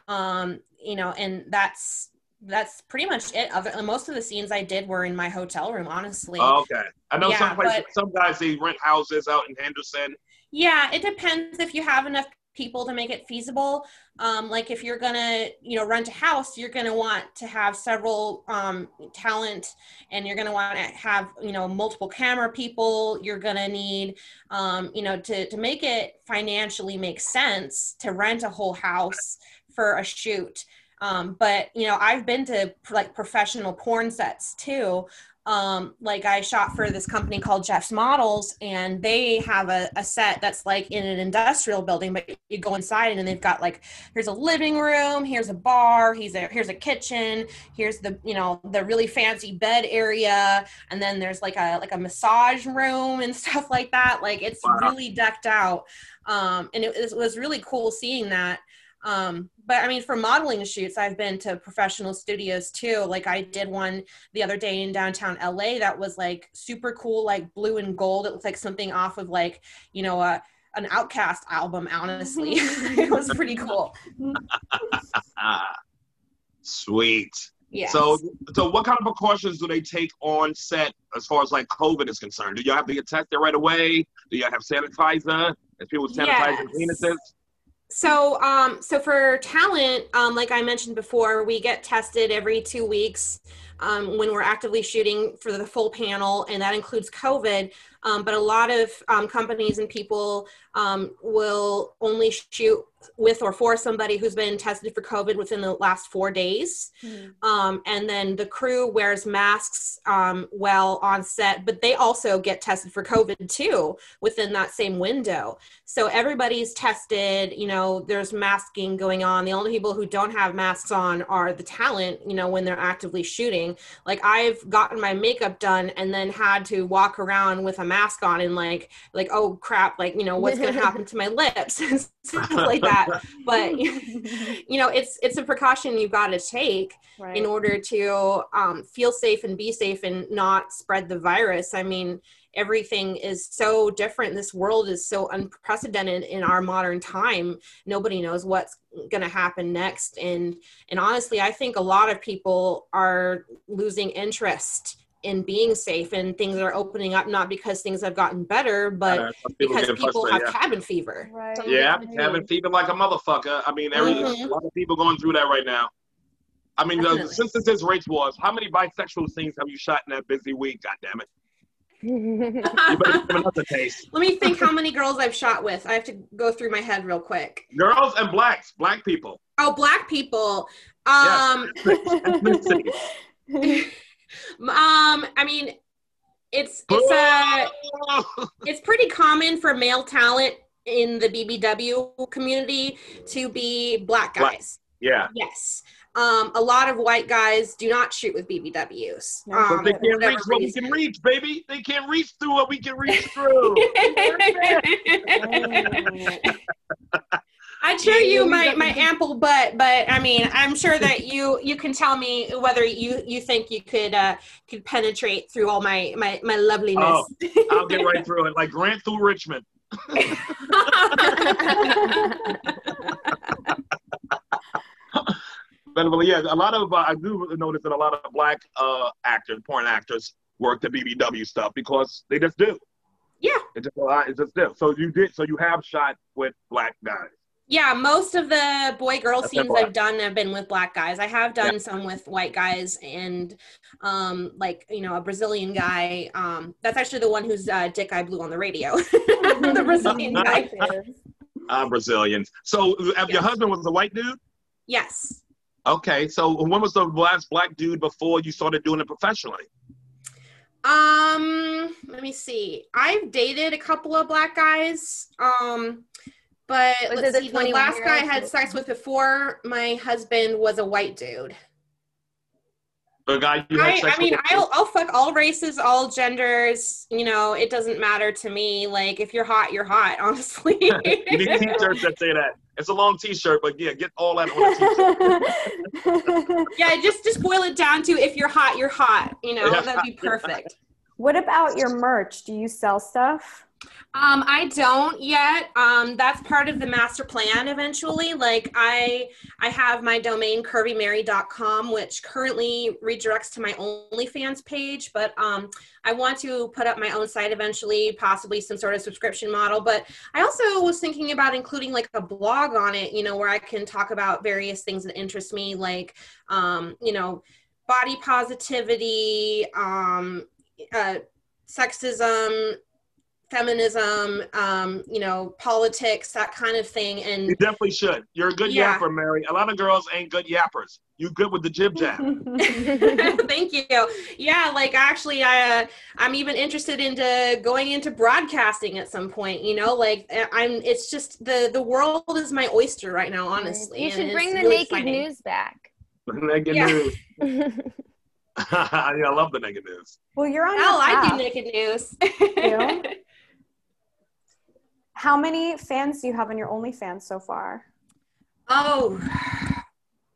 um, you know, and that's, that's pretty much it. Other, most of the scenes I did were in my hotel room, honestly. Oh, okay. I know yeah, some places, but, some guys, they rent houses out in Henderson. Yeah, it depends if you have enough people to make it feasible. Um, like if you're going to, you know, rent a house, you're going to want to have several um, talent and you're going to want to have, you know, multiple camera people. You're going to need, um, you know, to, to make it financially make sense to rent a whole house for a shoot. Um, but, you know, I've been to like professional porn sets too. Um, like I shot for this company called Jeff's Models and they have a, a set that's like in an industrial building, but you go inside and they've got like, here's a living room, here's a bar, here's a, here's a kitchen, here's the, you know, the really fancy bed area. And then there's like a, like a massage room and stuff like that. Like it's wow. really decked out. Um, and it, it was really cool seeing that. Um, but I mean, for modeling shoots, I've been to professional studios too. Like I did one the other day in downtown L A that was like super cool, like blue and gold. It looked like something off of like, you know, uh, an Outcast album, honestly. It was pretty cool. Sweet. Yes. So, so what kind of precautions do they take on set as far as like COVID is concerned? Do y'all have to get tested right away? Do y'all have sanitizer? Is people sanitizing yes. penises? So, um, so for talent, um, like I mentioned before, we get tested every two weeks. um, when we're actively shooting for the full panel, and that includes COVID. Um, but a lot of um, companies and people um, will only shoot with or for somebody who's been tested for COVID within the last four days. Mm-hmm. Um, and then the crew wears masks um, while on set, but they also get tested for COVID too within that same window. So everybody's tested, you know, there's masking going on. The only people who don't have masks on are the talent, you know, when they're actively shooting. Like, I've gotten my makeup done and then had to walk around with a mask on and like, like, oh crap, like, you know, what's going to happen to my lips and stuff like that. But you know, it's it's a precaution you've got to take, right, in order to um, feel safe and be safe and not spread the virus. I mean, everything is so different. This world is so unprecedented in our modern time. Nobody knows what's going to happen next, and and honestly, I think a lot of people are losing interest in being safe, and things are opening up, not because things have gotten better, but uh, people because people have yeah. cabin fever. Right. Yeah, cabin fever like a motherfucker. I mean, every, mm-hmm. a lot of people going through that right now. I mean, the, since this is race wars, how many bisexual scenes have you shot in that busy week? God damn it. You better give another taste. Let me think how many girls I've shot with. I have to go through my head real quick. Girls and blacks, black people. Oh, black people. Um. Yeah. Um, I mean, it's it's uh, it's pretty common for male talent in the B B W community to be black guys. Black. Yeah. Yes. Um, a lot of white guys do not shoot with B B Ws. No, um, they can't reach what we can reach, baby. They can't reach through what we can reach through. I'd show you my, my ample butt, but I mean, I'm sure that you, you can tell me whether you, you think you could uh, could penetrate through all my, my, my loveliness. Oh, I'll get right through it, like Grant through Richmond. But yeah, a lot of, uh, I do notice that a lot of black uh, actors, porn actors, work the B B W stuff because they just do. Yeah. It's just a lot, it's just do. So you did, so you have shot with black guys. Yeah, most of the boy-girl scenes I've done have been with black guys. I have done yeah. some with white guys and, um, like, you know, a Brazilian guy. Um, that's actually the one whose uh, dick I blew on the radio. The Brazilian guy. Ah, uh, Brazilians. So yes. Your husband was a white dude? Yes. Okay, so when was the last black dude before you started doing it professionally? Um, let me see. I've dated a couple of black guys. Um... But was let's see, the last guy I had sex with before my husband was a white dude. The guy you had I, sex I mean, with? I'll, I'll fuck all races, all genders. You know, it doesn't matter to me. Like, if you're hot, you're hot, honestly. You need t-shirts that say that. It's a long t-shirt, but yeah, get all that on a t-shirt. Yeah, just, just boil it down to if you're hot, you're hot. You know, that'd be perfect. What about your merch? Do you sell stuff? Um, I don't yet. Um, that's part of the master plan eventually. Like I, I have my domain curvy mary dot com, which currently redirects to my OnlyFans page, but, um, I want to put up my own site eventually, possibly some sort of subscription model. But I also was thinking about including like a blog on it, you know, where I can talk about various things that interest me, like, um, you know, body positivity, um, uh, sexism, feminism, um, you know, politics, that kind of thing. And you definitely should. You're a good yeah. yapper, Mary. A lot of girls ain't good yappers. You good with the jib jab. Thank you. Yeah, like actually, I, uh, I'm even interested into going into broadcasting at some point, you know, like I'm, it's just the, the world is my oyster right now, honestly. You should bring the really naked exciting. news back. Naked news. I love the naked news. Well, you're on Oh, I do naked news. You? How many fans do you have on your OnlyFans so far? Oh,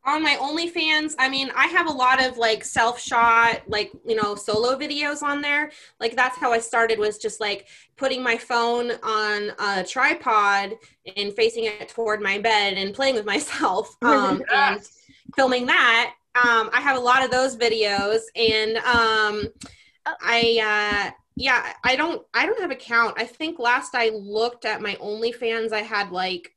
on my OnlyFans, I mean, I have a lot of like self-shot, like, you know, solo videos on there. Like that's how I started, was just like putting my phone on a tripod and facing it toward my bed and playing with myself um, yes. and filming that. Um, I have a lot of those videos and um, I... Uh, Yeah, I don't I don't have a count. I think last I looked at my OnlyFans, I had like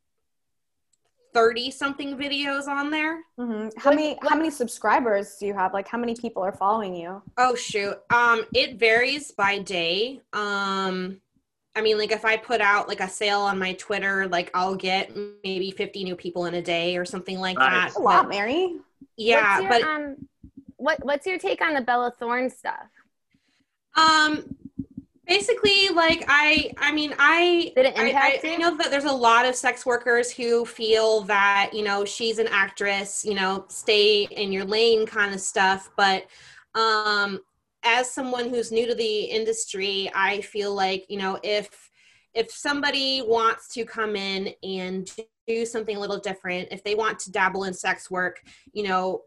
thirty something videos on there. Mm-hmm. How what, many what? How many subscribers do you have? Like, how many people are following you? Oh shoot. Um it varies by day. Um I mean, like, if I put out like a sale on my Twitter, like I'll get maybe fifty new people in a day or something like nice. that. That's a lot, but, Mary. Yeah, what's your, but um what what's your take on the Bella Thorne stuff? Um Basically, like, I, I mean, I, I, I, I know that there's a lot of sex workers who feel that, you know, she's an actress, you know, stay in your lane kind of stuff. But um, as someone who's new to the industry, I feel like, you know, if, if somebody wants to come in and do something a little different, if they want to dabble in sex work, you know,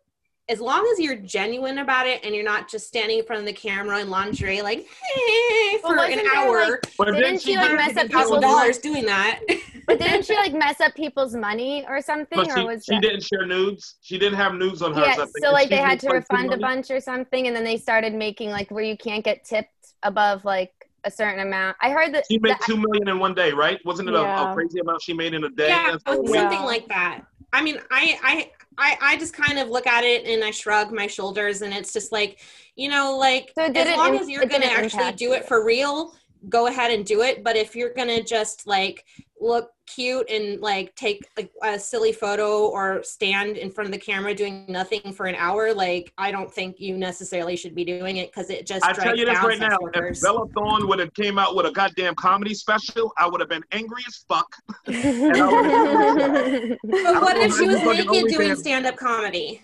as long as you're genuine about it and you're not just standing in front of the camera in lingerie, like, hey, for well, an hour. Like, didn't she, like, mess up people's dollars doing that? But didn't she, like, mess up people's money or something? But she, or was she that... didn't share nudes? She didn't have nudes on her. Yeah, so, so like, they had to refund money? a bunch or something, and then they started making, like, where you can't get tipped above, like, a certain amount. I heard that... She made that, two million dollars in one day, right? Wasn't it yeah. a, a crazy amount she made in a day? Yeah, something yeah. like that. I mean, I... I I, I just kind of look at it and I shrug my shoulders, and it's just like, you know, like, so as long as you're going to actually do it for real, go ahead and do it. But if you're going to just, like, look cute and, like, take like a silly photo or stand in front of the camera doing nothing for an hour, like, I don't think you necessarily should be doing it, because it just I tell you this right now, if Bella Thorne would have came out with a goddamn comedy special, I would have been angry as fuck. And I been, but what if she was naked doing stand-up comedy?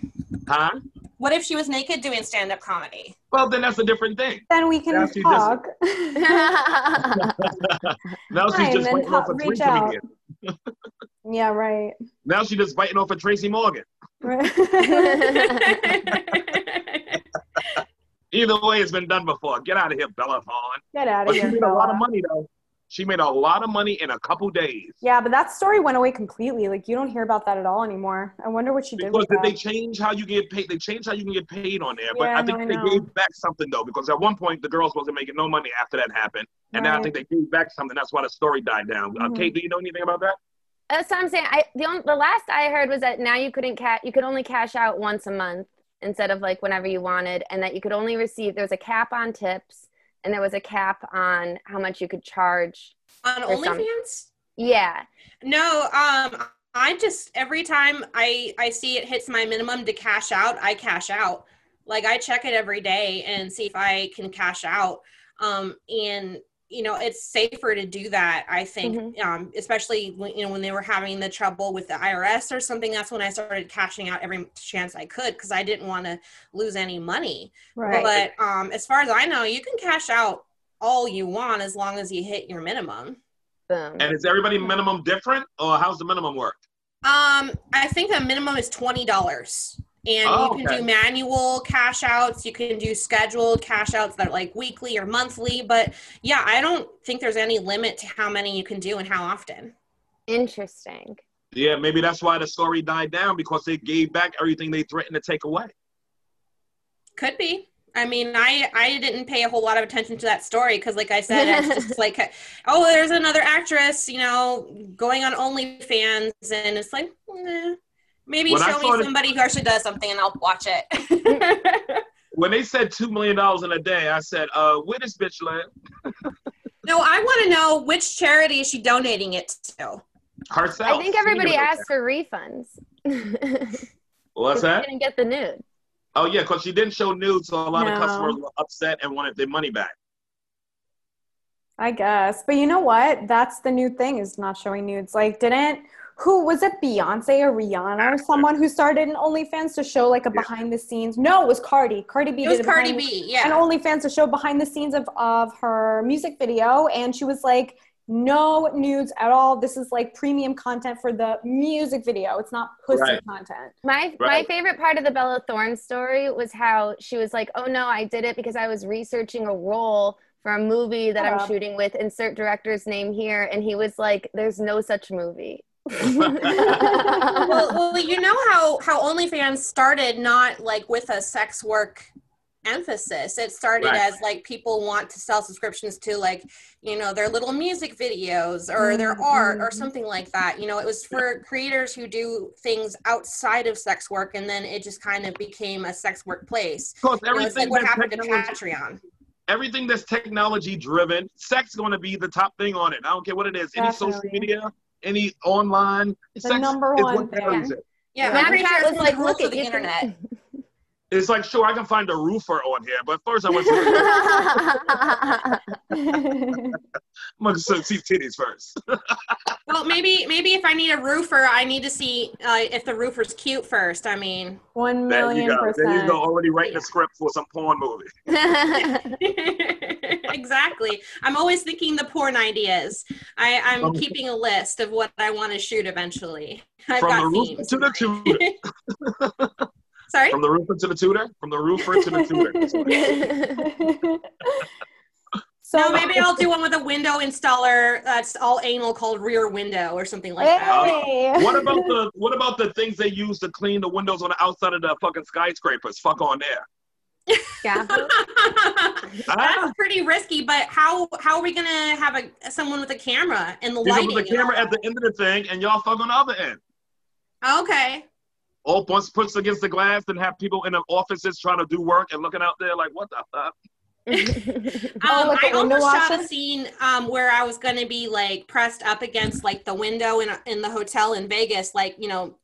Huh? What if she was naked doing stand-up comedy? Well, then that's a different thing. Then we can now talk. Just... now she's right, just biting off a Tracy Morgan. Yeah, right. Now she's just biting off a Tracy Morgan. Either way, it's been done before. Get out of here, Bella Thorne. Get out of here, Bella. She made Bella. a lot of money, though. She made a lot of money in a couple days. Yeah, but that story went away completely. Like, you don't hear about that at all anymore. I wonder what she did with that. Because they changed how you get paid. They changed how you can get paid on there. But yeah, I think no, they no. gave back something, though, because at one point, the girls wasn't making no money after that happened. And right. now I think they gave back something. That's why the story died down. Mm-hmm. uh, Kate, do you know anything about that? That's what I'm saying. I, the, only, the last I heard was that now you couldn't ca- you could only cash out once a month instead of, like, whenever you wanted, and that you could only receive – there was a cap on tips. And there was a cap on how much you could charge. On OnlyFans? Yeah. No, um, I just, every time I, I see it hits my minimum to cash out, I cash out. Like, I check it every day and see if I can cash out. Um, and, you know, it's safer to do that, I think, mm-hmm. um, especially when, you know, when they were having the trouble with the I R S or something. That's when I started cashing out every chance I could, because I didn't want to lose any money. Right. But um, as far as I know, you can cash out all you want as long as you hit your minimum. Boom. And is everybody minimum different, or how's the minimum work? Um, I think the minimum is twenty dollars. And oh, you can okay. do manual cash outs. You can do scheduled cash outs that are like weekly or monthly. But yeah, I don't think there's any limit to how many you can do and how often. Interesting. Yeah, maybe that's why the story died down, because they gave back everything they threatened to take away. Could be. I mean, I, I didn't pay a whole lot of attention to that story because, like I said, it's just like, oh, there's another actress, you know, going on OnlyFans. And it's like, nah. Maybe when show me somebody who actually does something and I'll watch it. When they said two million dollars in a day, I said, uh, where this bitch live? No, I want to know which charity is she donating it to? Herself. I think everybody asked for refunds. What's that? She didn't get the nude. Oh, yeah, because she didn't show nudes, so a lot no. of customers were upset and wanted their money back. I guess. But you know what? That's the new thing, is not showing nudes. Like, didn't... Who was it, Beyonce or Rihanna or someone who started an OnlyFans to show like a yeah. behind the scenes? No, it was Cardi. Cardi B. It was Cardi B, yeah. And OnlyFans to show behind the scenes of, of her music video. And she was like, no nudes at all. This is like premium content for the music video. It's not pussy right. content. My right. my favorite part of the Bella Thorne story was how she was like, oh no, I did it because I was researching a role for a movie that uh-huh. I'm shooting with. Insert director's name here. And he was like, there's no such movie. well, well, you know how, how OnlyFans started not like with a sex work emphasis. It started right. as like people want to sell subscriptions to like, you know, their little music videos or mm-hmm. their art or something like that. You know, it was for creators who do things outside of sex work, and then it just kind of became a sex workplace. Because everything, you know, it's like what happened to Patreon. Everything that's technology driven, sex is going to be the top thing on it. I don't care what it is. Definitely. Any social media, any online. The sex number one thing. Yeah, my Snapchat was like, look at the internet. It's like, sure, I can find a roofer on here, but first I want to. I'm gonna see titties first. Well, maybe, maybe if I need a roofer, I need to see uh, if the roofer's cute first. I mean, one million there you go. percent. There you go, already writing yeah. a script for some porn movie. Exactly. I'm always thinking the porn ideas. I, I'm um, keeping a list of what I want to shoot eventually. I've from got the roofer to the tutor. Sorry? From the roofer to the tutor? From the roofer to the tutor. So maybe I'll do one with a window installer that's all anal called Rear Window or something like that. Hey. Uh, what about the what about the things they use to clean the windows on the outside of the fucking skyscrapers? Fuck on there. Yeah. That's pretty risky, but how how are we gonna have a someone with a camera and the you lighting? With a camera at the end of the thing and y'all fuck on the other end. Okay. All once puts against the glass and have people in the offices trying to do work and looking out there like, what the fuck? um, I almost shot a scene um, where I was going to be like pressed up against like the window in, in the hotel in Vegas, like, you know,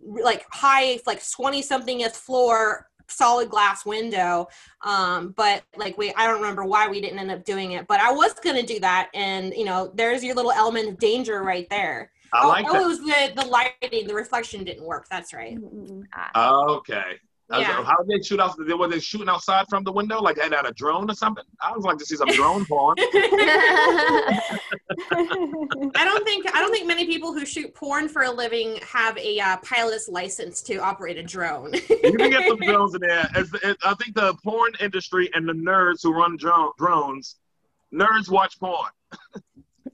like high, like twenty somethingth floor, solid glass window. Um, but like, we, I don't remember why we didn't end up doing it, but I was going to do that. And, you know, there's your little element of danger right there. I like oh, that. Oh, it was the, the lighting, the reflection didn't work. That's right. Okay. Yeah. How did they shoot out? Were they shooting outside from the window? Like, had a drone or something? I would like to see some drone porn. I don't think I don't think many people who shoot porn for a living have a uh, pilot's license to operate a drone. You can get some drones in there. As, as, I think the porn industry and the nerds who run drone, drones, nerds watch porn.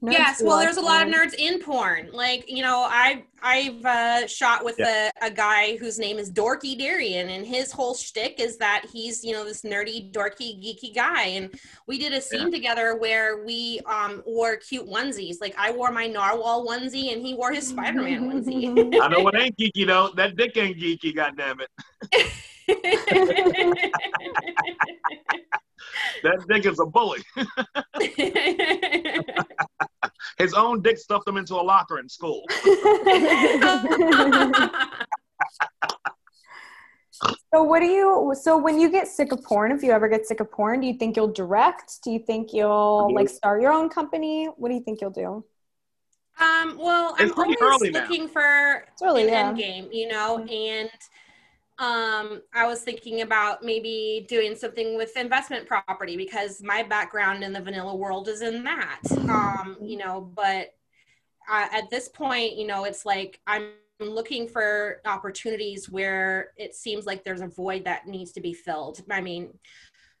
Nerds yes, well, there's porn. a lot of nerds in porn. Like, you know, I, I've uh, shot with yeah. a, a guy whose name is Dorky Darian, and his whole shtick is that he's, you know, this nerdy, dorky, geeky guy. And we did a scene yeah. together where we um, wore cute onesies. Like, I wore my narwhal onesie, and he wore his Spider-Man onesie. I know it ain't geeky, though. That dick ain't geeky, goddammit. That dick is a bully. His own dick stuffed him into a locker in school. So what do you, so when you get sick of porn, if you ever get sick of porn, do you think you'll direct? Do you think you'll like start your own company? What do you think you'll do? Um, well, I'm always looking now. for early, an yeah. end game, you know, and Um, I was thinking about maybe doing something with investment property because my background in the vanilla world is in that, um, you know, but uh, at this point, you know, it's like I'm looking for opportunities where it seems like there's a void that needs to be filled. I mean,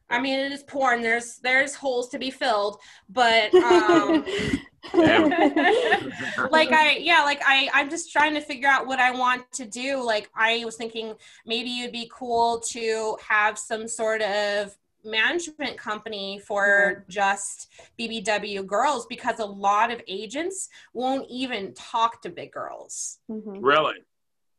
I mean, it is porn. There's, there's holes to be filled, but, um, like I, yeah, like I, I'm just trying to figure out what I want to do. Like I was thinking maybe it'd be cool to have some sort of management company for just B B W girls, because a lot of agents won't even talk to big girls. Mm-hmm. Really?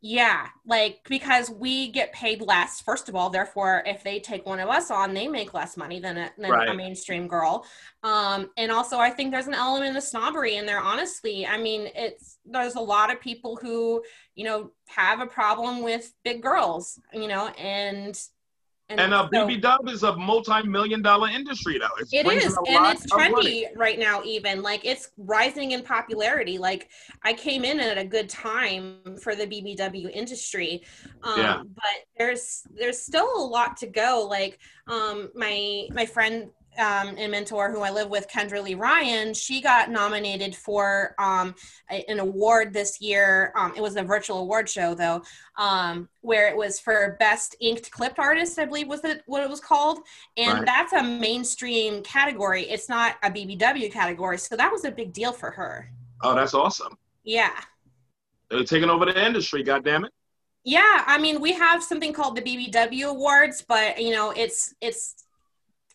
Yeah, like, because we get paid less, first of all, therefore, if they take one of us on, they make less money than a, than right. a mainstream girl. Um, and also, I think there's an element of snobbery in there, honestly. I mean, it's there's a lot of people who, you know, have a problem with big girls, you know, and... And, and uh, so, B B W is a multi-million dollar industry, though. It's it is, and it's trendy right now, even. Like, it's rising in popularity. Like, I came in at a good time for the B B W industry. Um, yeah. But there's there's still a lot to go. Like, um, my, my friend um, and mentor who I live with, Kendra Lee Ryan, she got nominated for um, a, an award this year. Um, it was a virtual award show, though. Um, where it was for best inked clipped artist, I believe was it what it was called. And right. that's a mainstream category. It's not a B B W category. So that was a big deal for her. Oh, that's awesome. Yeah. They're taking over the industry, goddammit. Yeah, I mean, we have something called the B B W Awards, but, you know, it's, it's,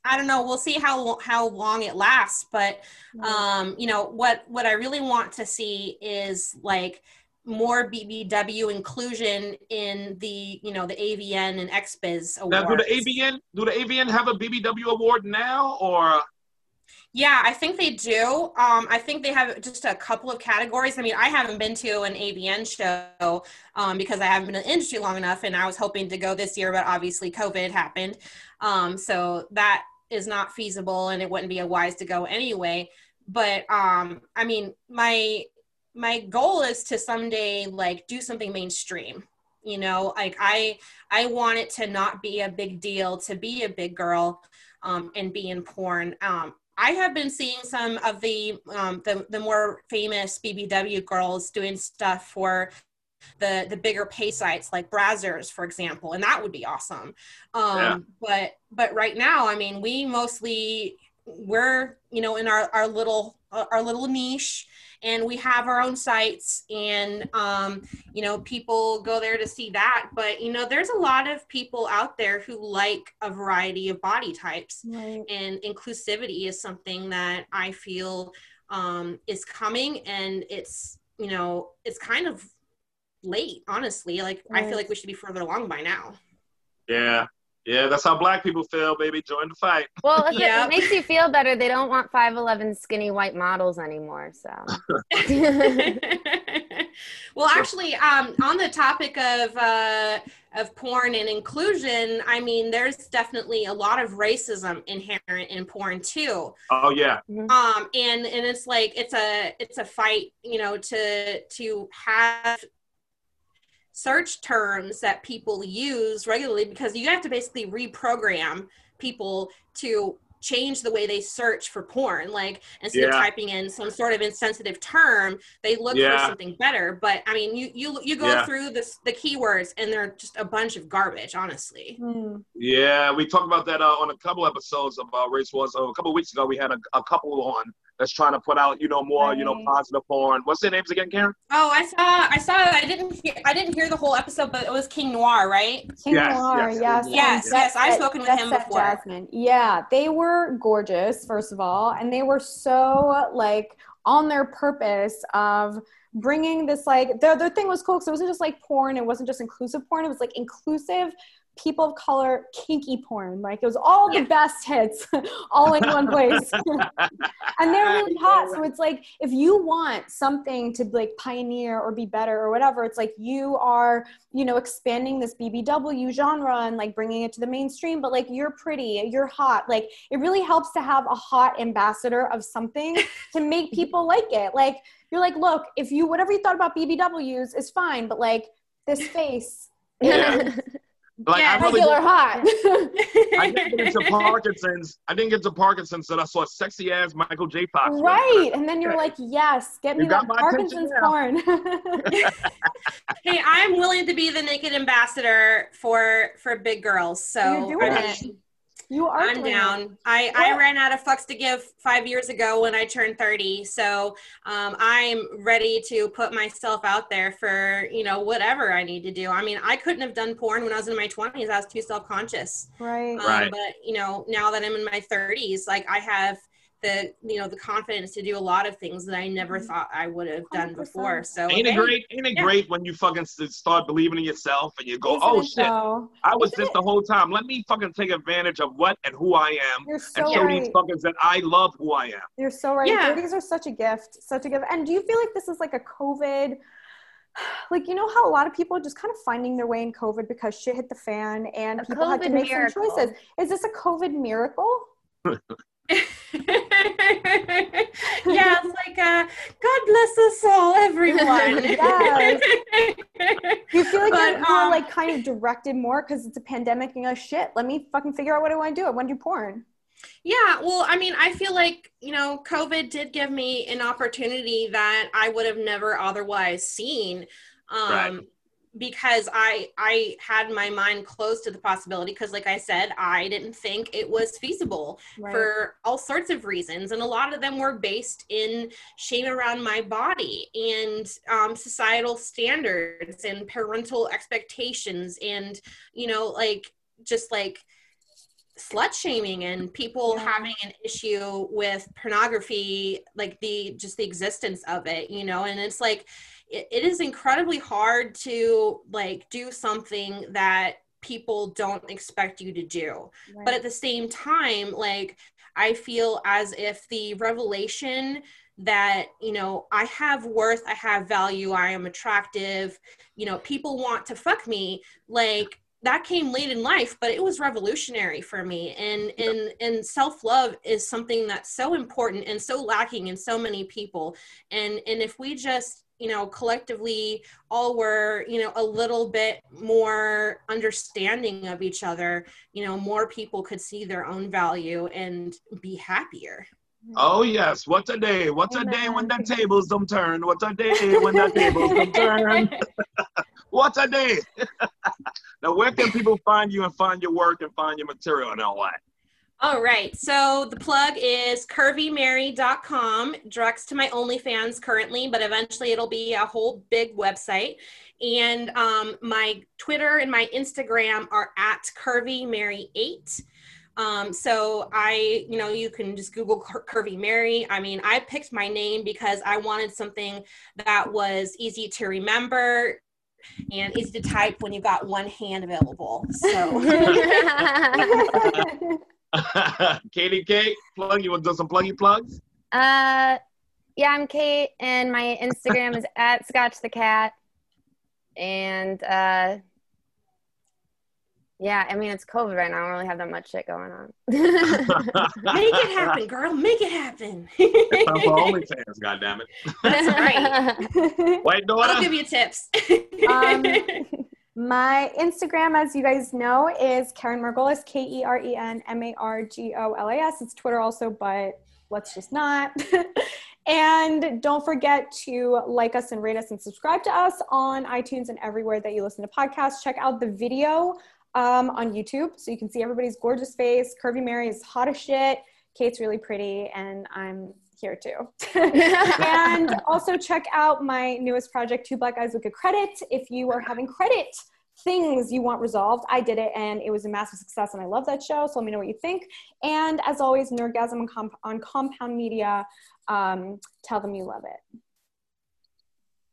I don't know, we'll see how, how long it lasts. But, um, you know, what, what I really want to see is, like, more B B W inclusion in the, you know, the A V N and XBiz awards. Now, do the A V N, do the A V N have a B B W award now, or? Yeah, I think they do. Um, I think they have just a couple of categories. I mean, I haven't been to an A V N show um, because I haven't been in the industry long enough, and I was hoping to go this year, but obviously COVID happened. Um, so that is not feasible, and it wouldn't be a wise to go anyway. But um, I mean, my, my goal is to someday, like, do something mainstream. You know, like, I, I want it to not be a big deal to be a big girl um, and be in porn. Um, I have been seeing some of the, um, the, the more famous B B W girls doing stuff for the, the bigger pay sites, like Brazzers, for example, and that would be awesome. Um, yeah. But, but right now, I mean, we mostly, we're, you know, in our, our little, uh, our little niche, and we have our own sites, and, um, you know, people go there to see that. But, you know, there's a lot of people out there who like a variety of body types, right. And inclusivity is something that I feel um, is coming, and it's, you know, it's kind of late, honestly. Like, right. I feel like we should be further along by now. Yeah. Yeah, that's how black people feel, baby. Join the fight. Well, if yeah. it makes you feel better, they don't want five eleven skinny white models anymore, so. Well, actually, um, on the topic of, uh, of porn and inclusion, I mean, there's definitely a lot of racism inherent in porn, too. Oh, yeah. Um, and, and it's like, it's a, it's a fight, you know, to, to have search terms that people use regularly, because you have to basically reprogram people to change the way they search for porn. Like, instead yeah. of typing in some sort of insensitive term, they look yeah. for something better. But I mean, you you you go yeah. through this, the keywords, and they're just a bunch of garbage, honestly. Mm. Yeah, we talked about that uh, on a couple episodes of uh, Race Wars. So a couple weeks ago, we had a, a couple on that's trying to put out, you know, more, right. you know, positive porn. What's their names again, Karen? Oh, I saw, I saw, I didn't hear, I didn't hear the whole episode, but it was King Noir, right? King yes, Noir, yes. Yes, yes, yes. I've spoken with him before. Jasmine. Yeah, they were gorgeous, first of all, and they were so, like, on their purpose of bringing this, like, their, their thing was cool, because it wasn't just, like, porn, it wasn't just inclusive porn, it was, like, inclusive people of color, kinky porn. Like, it was all the best hits all in one place. And they're really hot. So it's like, if you want something to, like, pioneer or be better or whatever, it's like you are, you know, expanding this B B W genre and, like, bringing it to the mainstream, but, like, you're pretty, you're hot. Like, it really helps to have a hot ambassador of something to make people like it. Like, you're like, look, if you, whatever you thought about B B Ws is fine, but, like, this face. Yeah. Like, yeah, I regular really, hot. I didn't get into Parkinson's. I didn't get to Parkinson's until I saw sexy ass Michael J. Fox. Right, and then you're like, yes, get me that Parkinson's porn. Hey, I'm willing to be the naked ambassador for for big girls. So you're doing it. It. You are. I'm down. I, I ran out of fucks to give five years ago when I turned thirty. So um, I'm ready to put myself out there for, you know, whatever I need to do. I mean, I couldn't have done porn when I was in my twenties. I was too self-conscious. Right. Um, right. But, you know, now that I'm in my thirties, like, I have the, you know, the confidence to do a lot of things that I never thought I would have done one hundred percent. Before. So ain't it hey, great? Ain't it yeah. great when you fucking start believing in yourself and you go, isn't oh shit, so? I was this the whole time. Let me fucking take advantage of what and who I am so and show right. these fuckers that I love who I am. You're so right. Yeah. thirties are such a gift, such a gift. And do you feel like this is like a COVID? Like, you know how a lot of people are just kind of finding their way in COVID because shit hit the fan and a people COVID had to make miracle. Some choices. Is this a COVID miracle? Yeah, it's like uh, God bless us all, everyone. Yes. You feel like but, you're more um, like kind of directed more because it's a pandemic and you're like, shit, let me fucking figure out what I want to do. I want to do porn. Yeah, well, I mean, I feel like, you know, COVID did give me an opportunity that I would have never otherwise seen. Um, right. because I I had my mind closed to the possibility, because like I said, I didn't think it was feasible right. for all sorts of reasons. And a lot of them were based in shame around my body and um, societal standards and parental expectations and, you know, like just like slut shaming and people yeah. having an issue with pornography, like the, just the existence of it, you know? And it's like, it, it is incredibly hard to like do something that people don't expect you to do. Right. But at the same time, like I feel as if the revelation that, you know, I have worth, I have value, I am attractive, you know, people want to fuck me. Like, that came late in life, but it was revolutionary for me. And, and, and self-love is something that's so important and so lacking in so many people. And, and if we just, you know, collectively all were, you know, a little bit more understanding of each other, you know, more people could see their own value and be happier. Oh yes, what a day, what a day when the tables don't turn, what a day when the tables don't turn. What a day. Now, where can people find you and find your work and find your material and all that? All right, so the plug is curvy mary dot com, directs to my OnlyFans currently, but eventually it'll be a whole big website. And um, my Twitter and my Instagram are at curvy mary eight. Um, so I, you know, you can just Google Cur- Curvy Mary. I mean, I picked my name because I wanted something that was easy to remember and easy to type when you got one hand available. So Katie K, plug, you want to do some pluggy plugs? Uh, yeah, I'm Kate and my Instagram is at Scotch the Cat. And, uh, yeah, I mean, it's COVID right now. I don't really have that much shit going on. Make it happen, girl. Make it happen. It's time for OnlyFans, goddammit. That's right. Wait, daughter. I'll give you tips. um, my Instagram, as you guys know, is Karen Margolis, K E R E N M A R G O L A S. It's Twitter also, but let's just not. And don't forget to like us and rate us and subscribe to us on iTunes and everywhere that you listen to podcasts. Check out the video Um, on YouTube, so you can see everybody's gorgeous face. Curvy Mary is hot as shit. Kate's really pretty, and I'm here too. And also check out my newest project, Two Black Guys with Good Credit. If you are having credit things you want resolved, I did it, and it was a massive success, and I love that show, so let me know what you think. And as always, Nerdgasm on, comp- on Compound Media. Um, tell them you love it.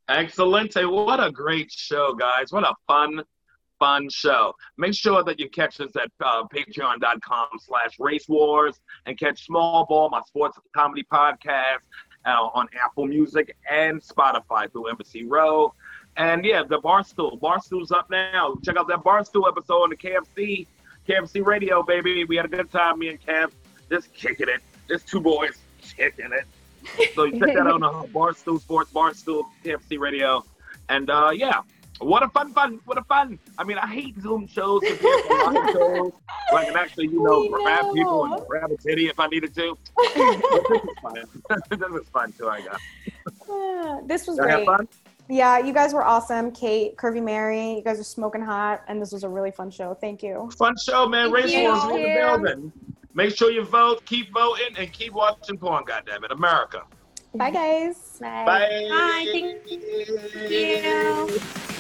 Excellent. Hey, what a great show, guys. What a fun fun show. Make sure that you catch us at uh, patreon dot com slash race wars and catch Small Ball, my sports comedy podcast, uh, on Apple Music and Spotify through Embassy Row. And yeah, the Barstool. Barstool's up now. Check out that Barstool episode on the K F C, K F C Radio, baby. We had a good time, me and Kev. Just kicking it. Just two boys kicking it. So you check that out on Barstool Sports, Barstool, K F C Radio. And uh, yeah. What a fun, fun, what a fun. I mean, I hate Zoom shows. shows I can actually, you know, know, grab people and grab a titty if I needed to. This is fun. This was fun, too, I got. Uh, this was Did great. I have fun? Yeah, you guys were awesome. Kate, Curvy Mary, you guys are smoking hot, and this was a really fun show. Thank you. Fun show, man. Race Wars in the building. Make sure you vote, keep voting, and keep watching porn, goddammit. America. Bye, guys. Bye. Bye. Bye. Thank you.